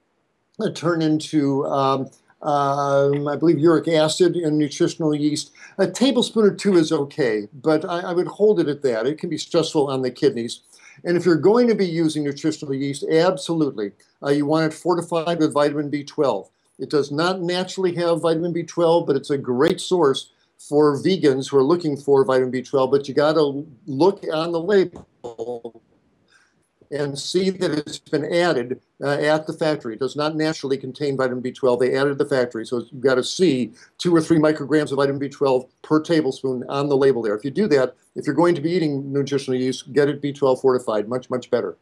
uh, turn into, um, um, I believe, uric acid in nutritional yeast. A tablespoon or two is okay, but I, I would hold it at that. It can be stressful on the kidneys. And if you're going to be using nutritional yeast, absolutely. Uh, you want it fortified with vitamin B twelve. It does not naturally have vitamin B twelve, but it's a great source for vegans who are looking for vitamin B twelve. But you got to look on the label and see that it's been added uh, at the factory. It does not naturally contain vitamin B twelve. They added the factory, so you've got to see two or three micrograms of vitamin B twelve per tablespoon on the label there. If you do that, if you're going to be eating nutritional yeast, get it B twelve fortified, much, much better.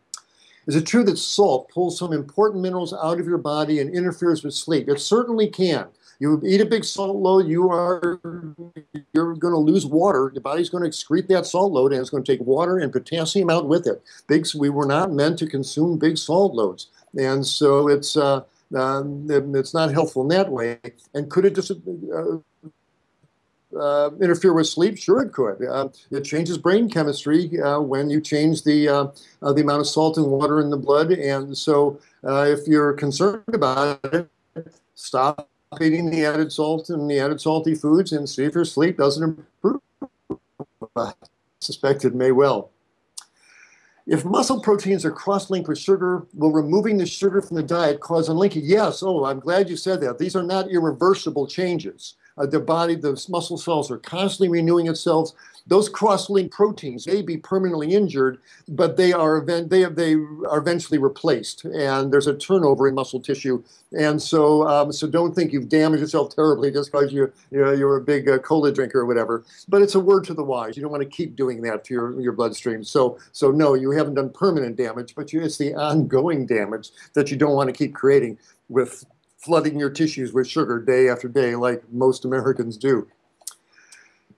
Is it true that salt pulls some important minerals out of your body and interferes with sleep? It certainly can. You eat a big salt load, you are, you're going to lose water. Your body's going to excrete that salt load, and it's going to take water and potassium out with it. Big, we were not meant to consume big salt loads. And so it's, uh, um, it's not helpful in that way. And could it just... Uh, Uh, interfere with sleep? Sure it could. Uh, it changes brain chemistry uh, when you change the uh, uh, the amount of salt and water in the blood. And so uh, if you're concerned about it, stop eating the added salt and the added salty foods and see if your sleep doesn't improve. I suspect it may well. If muscle proteins are cross-linked with sugar, will removing the sugar from the diet cause unlinking? Yes. Oh, I'm glad you said that. These are not irreversible changes. Uh, the body, the muscle cells are constantly renewing itself. Those cross-linked proteins may be permanently injured, but they are, they, they are eventually replaced, and there's a turnover in muscle tissue. And so um, so don't think you've damaged yourself terribly just because you, you know, you're a big uh, cola drinker or whatever. But it's a word to the wise. You don't want to keep doing that to your, your bloodstream. So, so no, you haven't done permanent damage, but you, it's the ongoing damage that you don't want to keep creating with flooding your tissues with sugar day after day like most Americans do.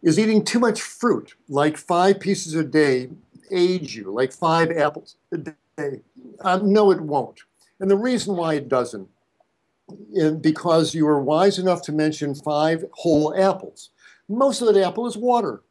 Is eating too much fruit, like five pieces a day, age you, like five apples a day? Um, no, it won't. And the reason why it doesn't is because you were wise enough to mention five whole apples. Most of that apple is water,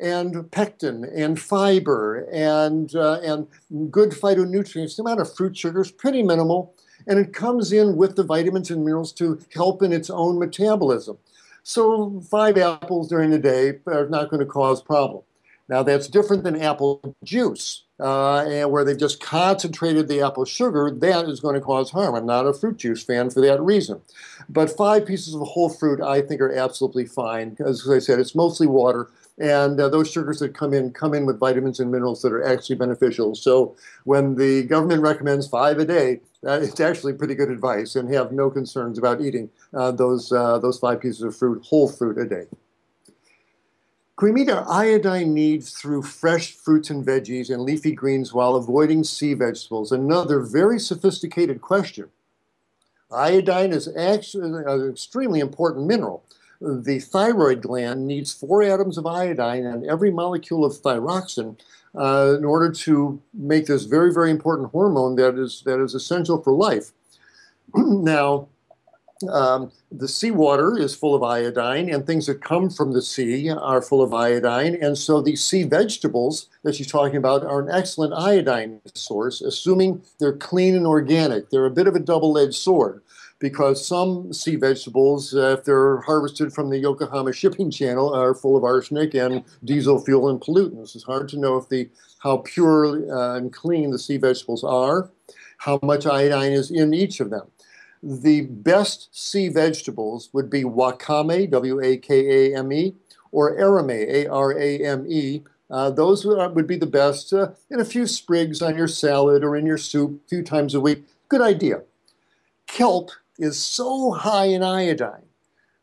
and pectin, and fiber, and, uh, and good phytonutrients. The amount of fruit sugar is pretty minimal, and it comes in with the vitamins and minerals to help in its own metabolism. So five apples during the day are not going to cause problem. Now that's different than apple juice, uh, and where they've just concentrated the apple sugar. That is going to cause harm. I'm not a fruit juice fan for that reason. But five pieces of whole fruit I think are absolutely fine. As I said, it's mostly water. And uh, those sugars that come in, come in with vitamins and minerals that are actually beneficial. So when the government recommends five a day, uh, it's actually pretty good advice, and have no concerns about eating uh, those, uh, those five pieces of fruit, whole fruit a day. Can we meet our iodine needs through fresh fruits and veggies and leafy greens while avoiding sea vegetables? Another very sophisticated question. Iodine is actually an extremely important mineral. The thyroid gland needs four atoms of iodine and every molecule of thyroxine uh, in order to make this very, very important hormone that is, that is essential for life. Now, um, the seawater is full of iodine, and things that come from the sea are full of iodine, and so the sea vegetables that she's talking about are an excellent iodine source, assuming they're clean and organic. They're a bit of a double-edged sword, because some sea vegetables, uh, if they're harvested from the Yokohama shipping channel, are full of arsenic and diesel fuel and pollutants. It's hard to know if the how pure uh, and clean the sea vegetables are, how much iodine is in each of them. The best sea vegetables would be wakame, W A K A M E, or arame, A R A M E. Uh, those would be the best, uh, in a few sprigs on your salad or in your soup a few times a week. Good idea. Kelp is so high in iodine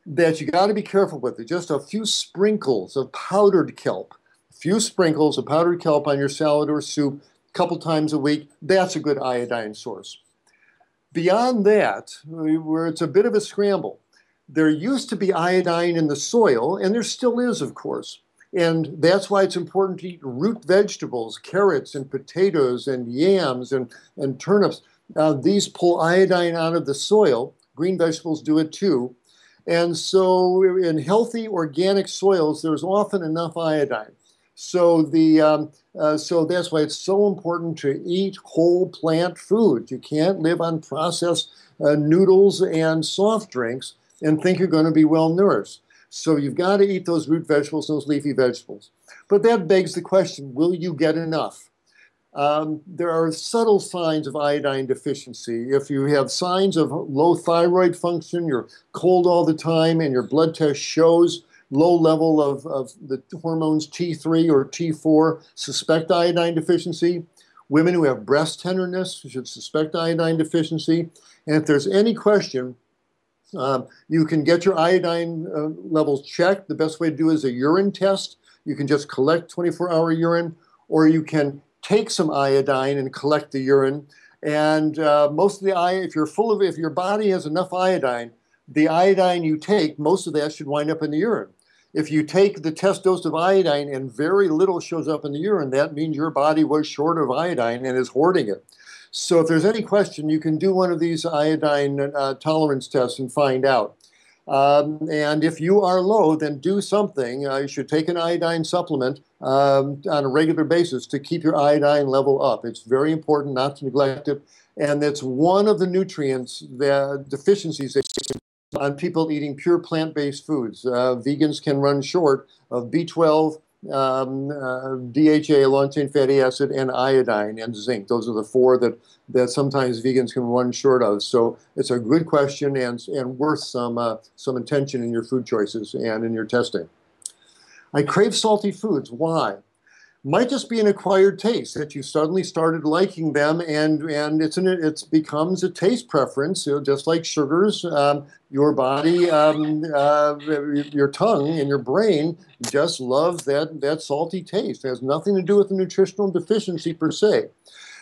that you got to be careful with it. Just a few sprinkles of powdered kelp, a few sprinkles of powdered kelp on your salad or soup a couple times a week, that's a good iodine source. Beyond that, where it's a bit of a scramble, there used to be iodine in the soil, and there still is, of course. And that's why it's important to eat root vegetables, carrots and potatoes and yams and, and turnips. Uh, these pull iodine out of the soil. Green vegetables do it too. And so in healthy organic soils, there's often enough iodine. So the um, uh, so that's why it's so important to eat whole plant food. You can't live on processed uh, noodles and soft drinks and think you're going to be well nourished. So you've got to eat those root vegetables, those leafy vegetables. But that begs the question, will you get enough? Um, there are subtle signs of iodine deficiency. If you have signs of low thyroid function, you're cold all the time, and your blood test shows low level of, of the hormones T three or T four, suspect iodine deficiency. Women who have breast tenderness should suspect iodine deficiency. And if there's any question, um, you can get your iodine uh, levels checked. The best way to do it is a urine test. You can just collect twenty-four hour urine, or you can take some iodine and collect the urine. And uh, most of the iodine, if you're full of, if your body has enough iodine, the iodine you take, most of that should wind up in the urine. If you take the test dose of iodine and very little shows up in the urine, that means your body was short of iodine and is hoarding it. So if there's any question, you can do one of these iodine uh, tolerance tests and find out. Um, and if you are low, then do something. Uh, you should take an iodine supplement um, on a regular basis to keep your iodine level up. It's very important not to neglect it. And it's one of the nutrients, the deficiencies that on people eating pure plant-based foods. Uh, vegans can run short of B twelve, um, uh, D H A, long-chain fatty acid, and iodine and zinc. Those are the four that, that sometimes vegans can run short of. So it's a good question and, and worth some, uh, some attention in your food choices and in your testing. I crave salty foods. Why? Might just be an acquired taste that you suddenly started liking them, and, and it's an, it becomes a taste preference, you know, just like sugars. Um, your body, um, uh, your tongue and your brain just loves that, that salty taste. It has nothing to do with the nutritional deficiency per se.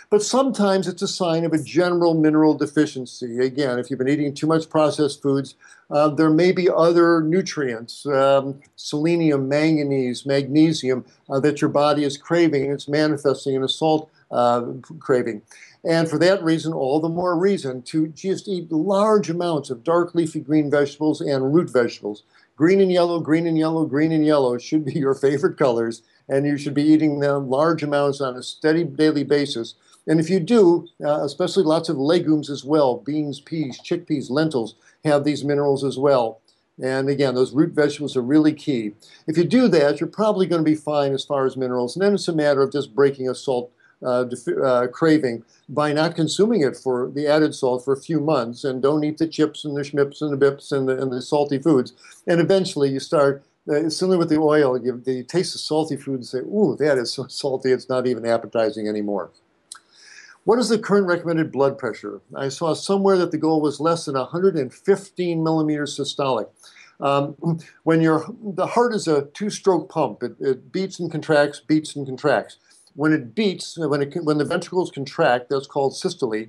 But sometimes it's a sign of a general mineral deficiency. Again, if you've been eating too much processed foods, uh, there may be other nutrients, um, selenium, manganese, magnesium, uh, that your body is craving, and it's manifesting in a salt uh, craving. And for that reason, all the more reason to just eat large amounts of dark leafy green vegetables and root vegetables. Green and yellow, green and yellow, green and yellow should be your favorite colors, and you should be eating them large amounts on a steady daily basis. And if you do, uh, especially lots of legumes as well, beans, peas, chickpeas, lentils, have these minerals as well. And again, those root vegetables are really key. If you do that, you're probably going to be fine as far as minerals. And then it's a matter of just breaking a salt uh, uh, craving by not consuming it for the added salt for a few months. And don't eat the chips and the schmips and the bips and the, and the salty foods. And eventually you start... Uh, similar with the oil, you, the taste of salty food and say, ooh, that is so salty, it's not even appetizing anymore. What is the current recommended blood pressure? I saw somewhere that the goal was less than one hundred fifteen millimeters systolic. Um, when you're, the heart is a two-stroke pump. It, it beats and contracts, beats and contracts. When it beats, when, it, when the ventricles contract, that's called systole.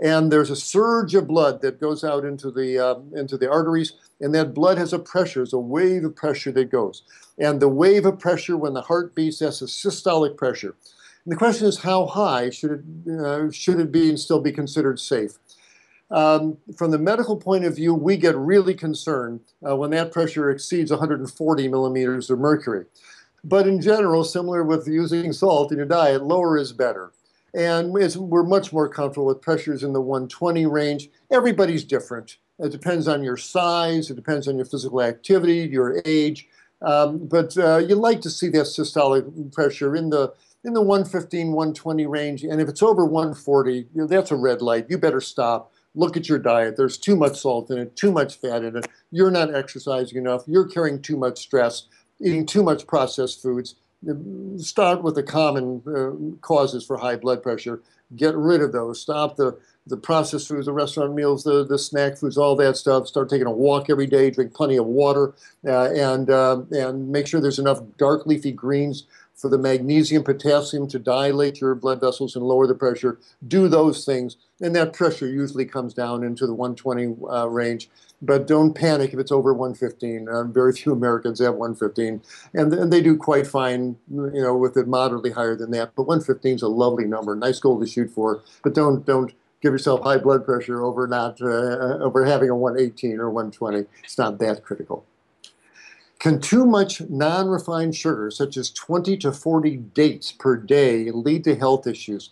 and there's a surge of blood that goes out into the uh, into the arteries, and that blood has a pressure, there's a wave of pressure that goes. And the wave of pressure, when the heart beats, that's a systolic pressure. And the question is, how high should it, uh, should it be and still be considered safe? Um, from the medical point of view, we get really concerned uh, when that pressure exceeds one hundred forty millimeters of mercury. But in general, similar with using salt in your diet, lower is better. And it's, we're much more comfortable with pressures in the one twenty range. Everybody's different. It depends on your size. It depends on your physical activity, your age. Um, but uh, you like to see that systolic pressure in the in the one fifteen, one twenty range. And if it's over one forty, you know, that's a red light. You better stop. Look at your diet. There's too much salt in it, too much fat in it. You're not exercising enough. You're carrying too much stress, eating too much processed foods. Start with the common uh, causes for high blood pressure. Get rid of those. Stop the, the processed foods, the restaurant meals, the, the snack foods, all that stuff. Start taking a walk every day. Drink plenty of water. Uh, and, uh, and make sure there's enough dark leafy greens for the magnesium, potassium to dilate your blood vessels and lower the pressure. Do those things. And that pressure usually comes down into the one twenty uh, range. But don't panic if it's over one fifteen. Uh, very few Americans have one fifteen. And, and they do quite fine, you know, with it moderately higher than that. But one fifteen is a lovely number, nice goal to shoot for. But don't, don't give yourself high blood pressure over, not, uh, over having a one eighteen or one twenty. It's not that critical. Can too much non-refined sugar, such as twenty to forty dates per day, lead to health issues?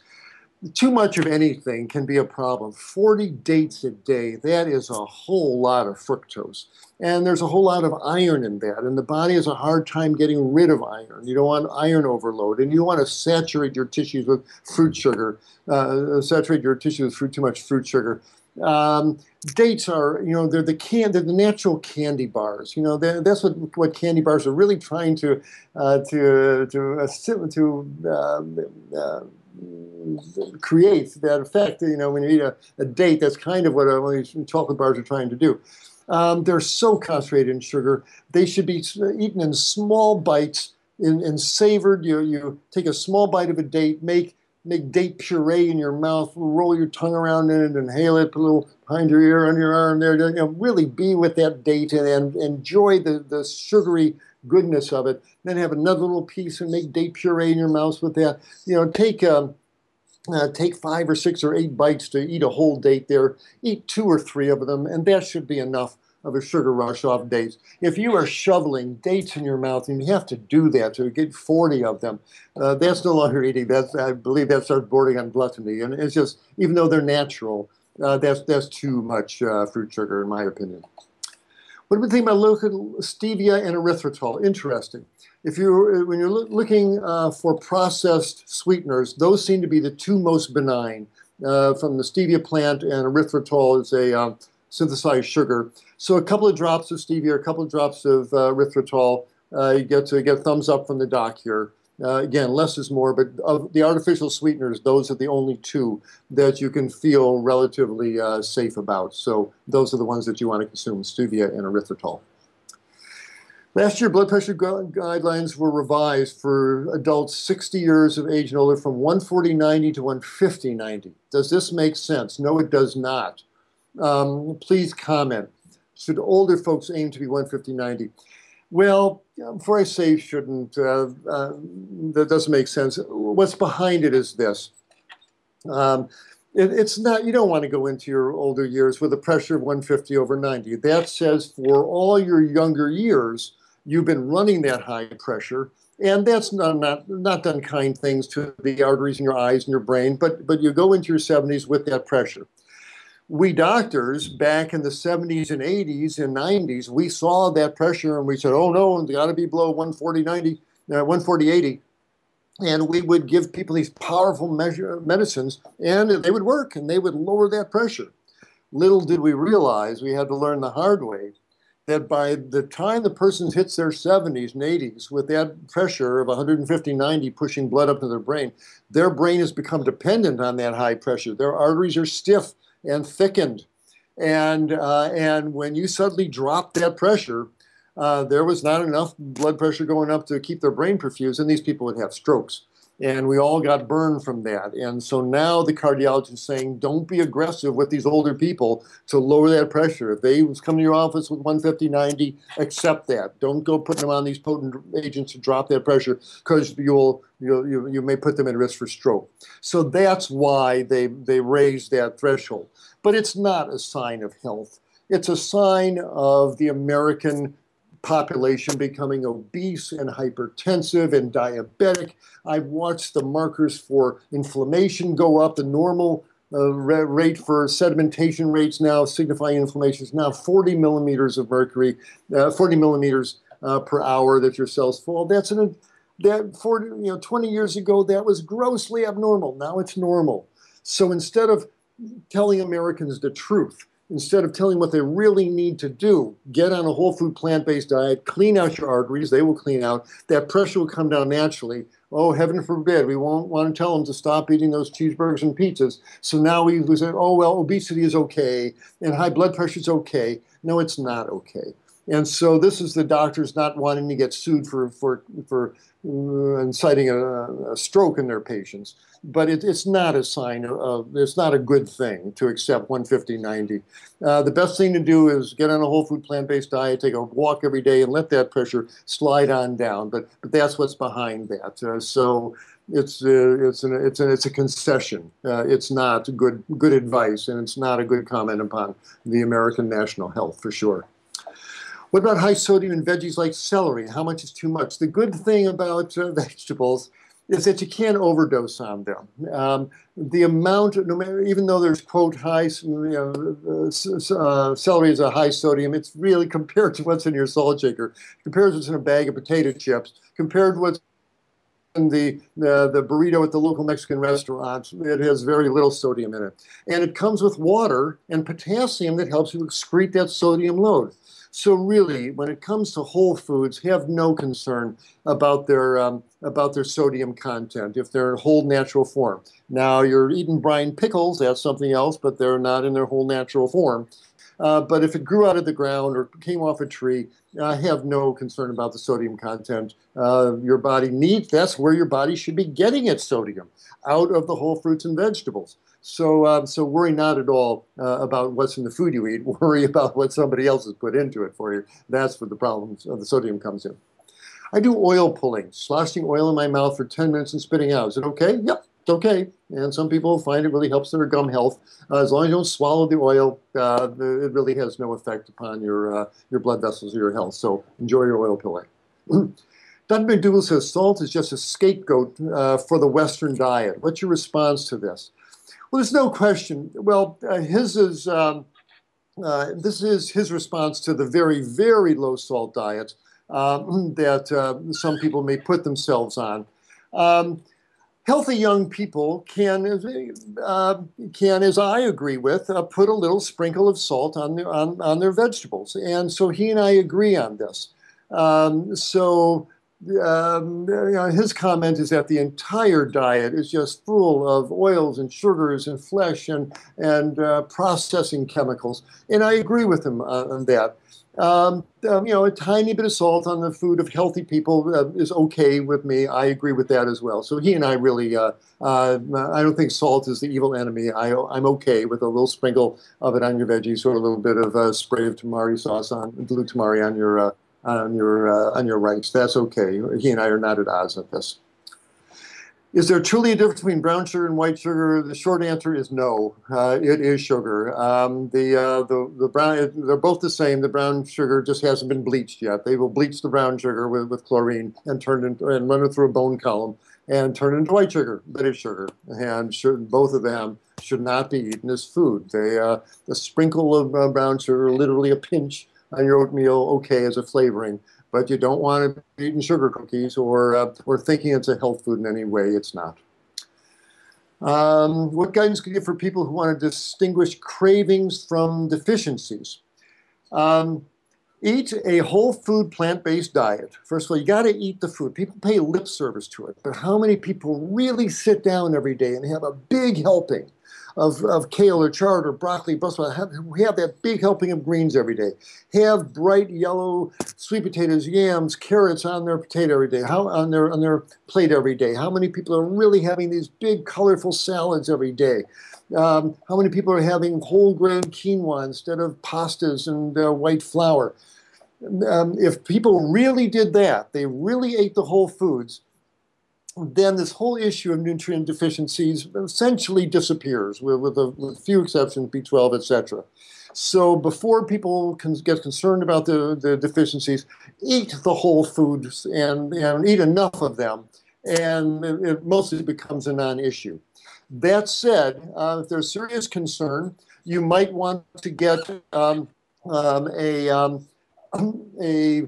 Too much of anything can be a problem. forty dates a day, that is a whole lot of fructose. And there's a whole lot of iron in that. And the body has a hard time getting rid of iron. You don't want iron overload. And you want to saturate your tissues with fruit sugar. Uh, saturate your tissues with fruit, too much fruit sugar. Um, dates are, you know, they're the can, they're the natural candy bars. You know, that's what what candy bars are really trying to uh, to to uh, to uh, uh, create that effect. You know, when you eat a, a date, that's kind of what uh, one of these chocolate bars are trying to do. Um, they're so concentrated in sugar, they should be eaten in small bites and, and savored. You you take a small bite of a date, make. Make date puree in your mouth, roll your tongue around in it, inhale it, put a little behind your ear, under your arm there. You know, really be with that date and, and enjoy the, the sugary goodness of it. Then have another little piece and make date puree in your mouth with that. You know, take um, uh, take five or six or eight bites to eat a whole date there. Eat two or three of them, and that should be enough of a sugar rush off dates. If you are shoveling dates in your mouth, and you have to do that to get forty of them, uh, that's no longer eating. That's, I believe that starts bordering on gluttony. And it's just, even though they're natural, uh, that's, that's too much uh, fruit sugar, in my opinion. What do we think about local stevia and erythritol? Interesting. If you, when you're lo looking uh, for processed sweeteners, those seem to be the two most benign, uh, from the stevia plant, and erythritol is a um, synthesized sugar. So a couple of drops of stevia, a couple of drops of uh, erythritol, uh, you get to get a thumbs up from the doc here. Uh, again, less is more, but of the artificial sweeteners, those are the only two that you can feel relatively uh, safe about. So those are the ones that you want to consume, stevia and erythritol. Last year, blood pressure gu guidelines were revised for adults sixty years of age and older from one forty ninety to one fifty ninety. Does this make sense? No, it does not. Um, please comment. Should older folks aim to be one fifty ninety? Well, before I say shouldn't, uh, uh, that doesn't make sense. What's behind it is this. Um, it, it's not, you don't want to go into your older years with a pressure of one fifty over ninety. That says for all your younger years, you've been running that high pressure. And that's not, not, not done kind things to the arteries in your eyes and your brain, but, but you go into your seventies with that pressure. We doctors, back in the seventies and eighties and nineties, we saw that pressure and we said, oh no, it's got to be below one forty ninety, uh, one forty eighty. And we would give people these powerful measure, medicines, and they would work, and they would lower that pressure. Little did we realize, we had to learn the hard way, that by the time the person hits their seventies and eighties with that pressure of one fifty ninety pushing blood up to their brain, their brain has become dependent on that high pressure. Their arteries are stiff and thickened, and uh, and when you suddenly drop that pressure, uh, there was not enough blood pressure going up to keep their brain perfused, and these people would have strokes. And we all got burned from that. And so now the cardiologist is saying, don't be aggressive with these older people to lower that pressure. If they come to your office with one fifty, ninety, accept that. Don't go putting them on these potent agents to drop that pressure, because you'll, you'll, you, you may put them at risk for stroke. So that's why they, they raised that threshold. But it's not a sign of health. It's a sign of the American population becoming obese and hypertensive and diabetic. I've watched the markers for inflammation go up. The normal uh, rate for sedimentation rates now, signifying inflammation, is now forty millimeters of mercury, uh, forty millimeters uh, per hour that your cells fall. That's an that forty, you know, twenty years ago that was grossly abnormal. Now it's normal. So instead of telling Americans the truth, instead of telling what they really need to do, get on a whole food plant-based diet, clean out your arteries, they will clean out, that pressure will come down naturally. Oh, heaven forbid, we won't want to tell them to stop eating those cheeseburgers and pizzas. So now we say, oh, well, obesity is okay, and high blood pressure is okay. No, it's not okay. And so this is the doctors not wanting to get sued for, for, for uh, inciting a, a stroke in their patients. But it, it's not a sign of, it's not a good thing to accept one fifty, ninety. Uh, the best thing to do is get on a whole food plant-based diet, take a walk every day, and let that pressure slide on down. But, but that's what's behind that. Uh, so it's, uh, it's, an, it's, an, it's a concession. Uh, it's not good, good advice, and it's not a good comment upon the American national health, for sure. What about high sodium in veggies like celery? How much is too much? The good thing about uh, vegetables is that you can't overdose on them. Um, the amount, no matter, even though there's, quote, high, you know, uh, uh, celery is a high sodium, it's really compared to what's in your salt shaker, compared to what's in a bag of potato chips, compared to what's in the, uh, the burrito at the local Mexican restaurant. It has very little sodium in it. And it comes with water and potassium that helps you excrete that sodium load. So really, when it comes to whole foods, have no concern about their um, about their sodium content if they're in whole natural form. Now, you're eating brine pickles, that's something else, but they're not in their whole natural form. Uh, but if it grew out of the ground or came off a tree, uh, have no concern about the sodium content. Uh, your body needs, that's where your body should be getting its sodium, out of the whole fruits and vegetables. So, um, so worry not at all uh, about what's in the food you eat. Worry about what somebody else has put into it for you. That's where the problem of the sodium comes in. I do oil pulling, sloshing oil in my mouth for ten minutes and spitting out. Is it okay? Yep, it's okay. And some people find it really helps their gum health. Uh, as long as you don't swallow the oil, uh, it really has no effect upon your, uh, your blood vessels or your health. So enjoy your oil pulling. Doctor McDougall says salt is just a scapegoat uh, for the Western diet. What's your response to this? Well, there's no question. Well, uh, his is um, uh, this is his response to the very, very low salt diet uh, that uh, some people may put themselves on. Um, healthy young people can, uh, can, as I agree with, uh, put a little sprinkle of salt on their on, on their vegetables, and so he and I agree on this. Um, so. Um, his comment is that the entire diet is just full of oils and sugars and flesh and, and uh, processing chemicals. And I agree with him on, on that. Um, um, you know, a tiny bit of salt on the food of healthy people uh, is okay with me. I agree with that as well. So he and I really, uh, uh, I don't think salt is the evil enemy. I, I'm okay with a little sprinkle of it on your veggies or a little bit of a uh, spray of tamari sauce on, blue tamari on your uh, on your uh, on your rights. That's okay. He and I are not at odds with this. Is there truly a difference between brown sugar and white sugar? The short answer is no. Uh, it is sugar. Um, the uh, the the brown they're both the same. The brown sugar just hasn't been bleached yet. They will bleach the brown sugar with, with chlorine and turn it and run it through a bone column and turn it into white sugar. But it's sugar, and should, both of them should not be eaten as food. They uh, a sprinkle of uh, brown sugar, literally a pinch on your oatmeal, okay, as a flavoring, but you don't want to be eating sugar cookies or uh, or thinking it's a health food in any way. It's not. Um, what guidance can you give for people who want to distinguish cravings from deficiencies? Um, Eat a whole food plant-based diet. First of all, you got to eat the food. People pay lip service to it, but how many people really sit down every day and have a big helping of, of kale or chard or broccoli, Brussels, have, have that big helping of greens every day. Have bright yellow sweet potatoes, yams, carrots on their potato every day, how, on their on their plate every day. How many people are really having these big colorful salads every day? Um, how many people are having whole grain quinoa instead of pastas and uh, white flour? Um, if people really did that, they really ate the whole foods, then this whole issue of nutrient deficiencies essentially disappears, with, with, a, with a few exceptions, B twelve, et cetera. So before people can get concerned about the, the deficiencies, eat the whole foods and, and eat enough of them, and it, it mostly becomes a non-issue. That said, uh, if there's serious concern, you might want to get um, um, a... Um, A,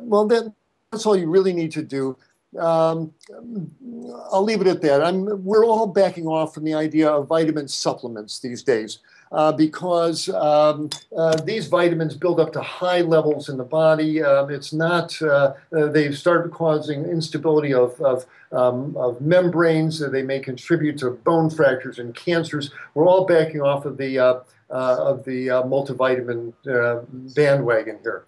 well, that, that's all you really need to do. Um, I'll leave it at that. I'm, we're all backing off from the idea of vitamin supplements these days uh, because um, uh, these vitamins build up to high levels in the body. Um, it's not, uh, they start causing instability of, of, um, of membranes. They may contribute to bone fractures and cancers. We're all backing off of the uh, Uh, of the uh, multivitamin uh, bandwagon here.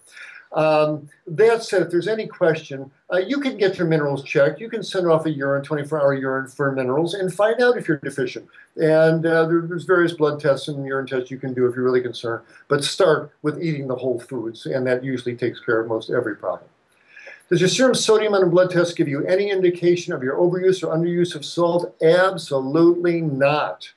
Um, that said, if there's any question, uh, you can get your minerals checked. You can send off a urine, twenty-four hour urine for minerals, and find out if you're deficient. And uh, there, there's various blood tests and urine tests you can do if you're really concerned. But start with eating the whole foods, and that usually takes care of most every problem. Does your serum sodium on a blood test give you any indication of your overuse or underuse of salt? Absolutely not.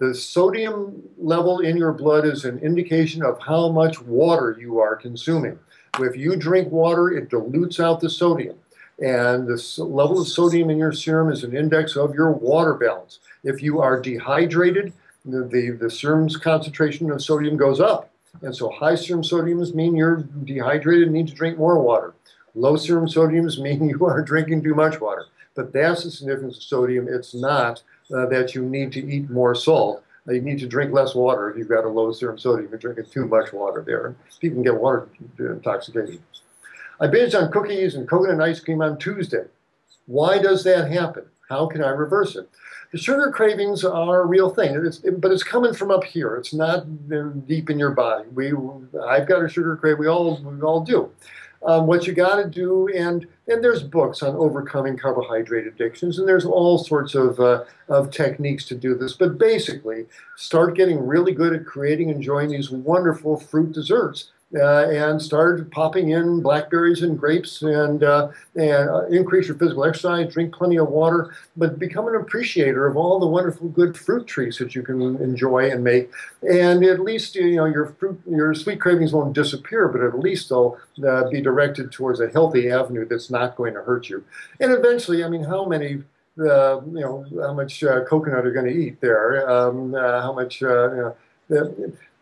The sodium level in your blood is an indication of how much water you are consuming. If you drink water, it dilutes out the sodium. And the level of sodium in your serum is an index of your water balance. If you are dehydrated, the, the, the serum's concentration of sodium goes up. And so high serum sodiums mean you're dehydrated and need to drink more water. Low serum sodiums mean you are drinking too much water. But that's the significance of sodium. It's not Uh, that you need to eat more salt. Uh, you need to drink less water if you've got a low serum sodium. You're drinking too much water there. You can get water intoxication. I binged on cookies and coconut ice cream on Tuesday. Why does that happen? How can I reverse it? The sugar cravings are a real thing, it's, it, but it's coming from up here. It's not deep in your body. We, I've got a sugar craving. We all, we all do. Um, what you got to do, and, and there's books on overcoming carbohydrate addictions, and there's all sorts of, uh, of techniques to do this. But basically, start getting really good at creating, enjoying these wonderful fruit desserts, uh, and start popping in blackberries and grapes, and, uh, and uh, increase your physical exercise, drink plenty of water, but become an appreciator of all the wonderful good fruit treats that you can enjoy and make. And at least, you know, your fruit, your sweet cravings won't disappear, but at least they'll uh, be directed towards a healthy avenue that's not going to hurt you. And eventually, I mean, how many, uh, you know, how much uh, coconut are going to eat there? Um, uh, how much, uh, you know, uh,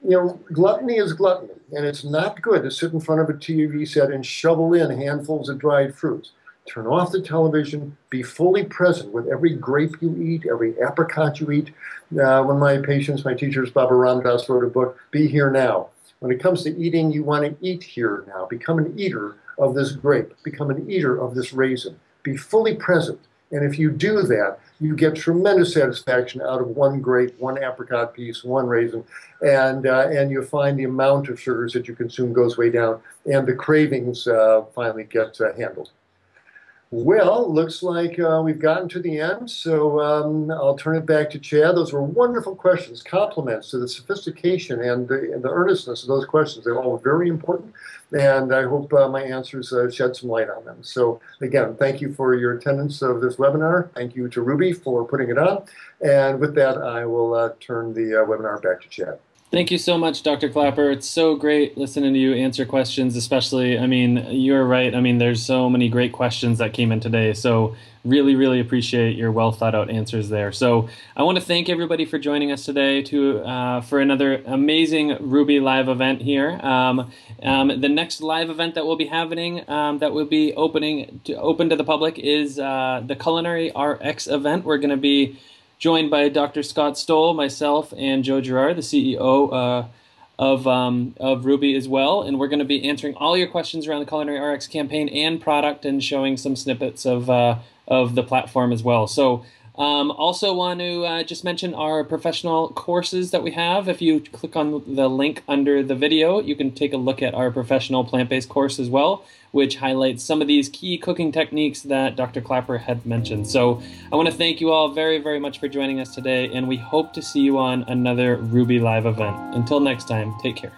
You know, gluttony is gluttony, and it's not good to sit in front of a T V set and shovel in handfuls of dried fruits. Turn off the television, be fully present with every grape you eat, every apricot you eat. Uh, one of my patients, my teachers, Baba Ram Dass, wrote a book, Be Here Now. When it comes to eating, you want to eat here now. Become an eater of this grape. Become an eater of this raisin. Be fully present. And if you do that, you get tremendous satisfaction out of one grape, one apricot piece, one raisin, and uh, and you find the amount of sugars that you consume goes way down, and the cravings uh, finally get uh, handled. Well, looks like uh, we've gotten to the end, so um, I'll turn it back to Chad. Those were wonderful questions, compliments to the sophistication and the, and the earnestness of those questions. They're all very important, and I hope uh, my answers uh, shed some light on them. So, again, thank you for your attendance of this webinar. Thank you to Ruby for putting it on. And with that, I will uh, turn the uh, webinar back to Chad. Thank you so much, Doctor Clapper. It's so great listening to you answer questions, especially, I mean, you're right. I mean, there's so many great questions that came in today. So really, really appreciate your well thought out answers there. So I want to thank everybody for joining us today to uh, for another amazing Ruby Live event here. Um, um, the next live event that will be happening, um, that will be opening to, open to the public is uh, the Culinary R X event. We're going to be joined by Doctor Scott Stoll, myself, and Joe Girard, the C E O uh, of, um, of Ruby as well. And we're going to be answering all your questions around the Culinary R X campaign and product, and showing some snippets of, uh, of the platform as well. So Um, also want to uh, just mention our professional courses that we have. If you click on the link under the video, you can take a look at our professional plant-based course as well, which highlights some of these key cooking techniques that Doctor Clapper had mentioned. So I want to thank you all very, very much for joining us today, and we hope to see you on another Ruby Live event. Until next time, take care.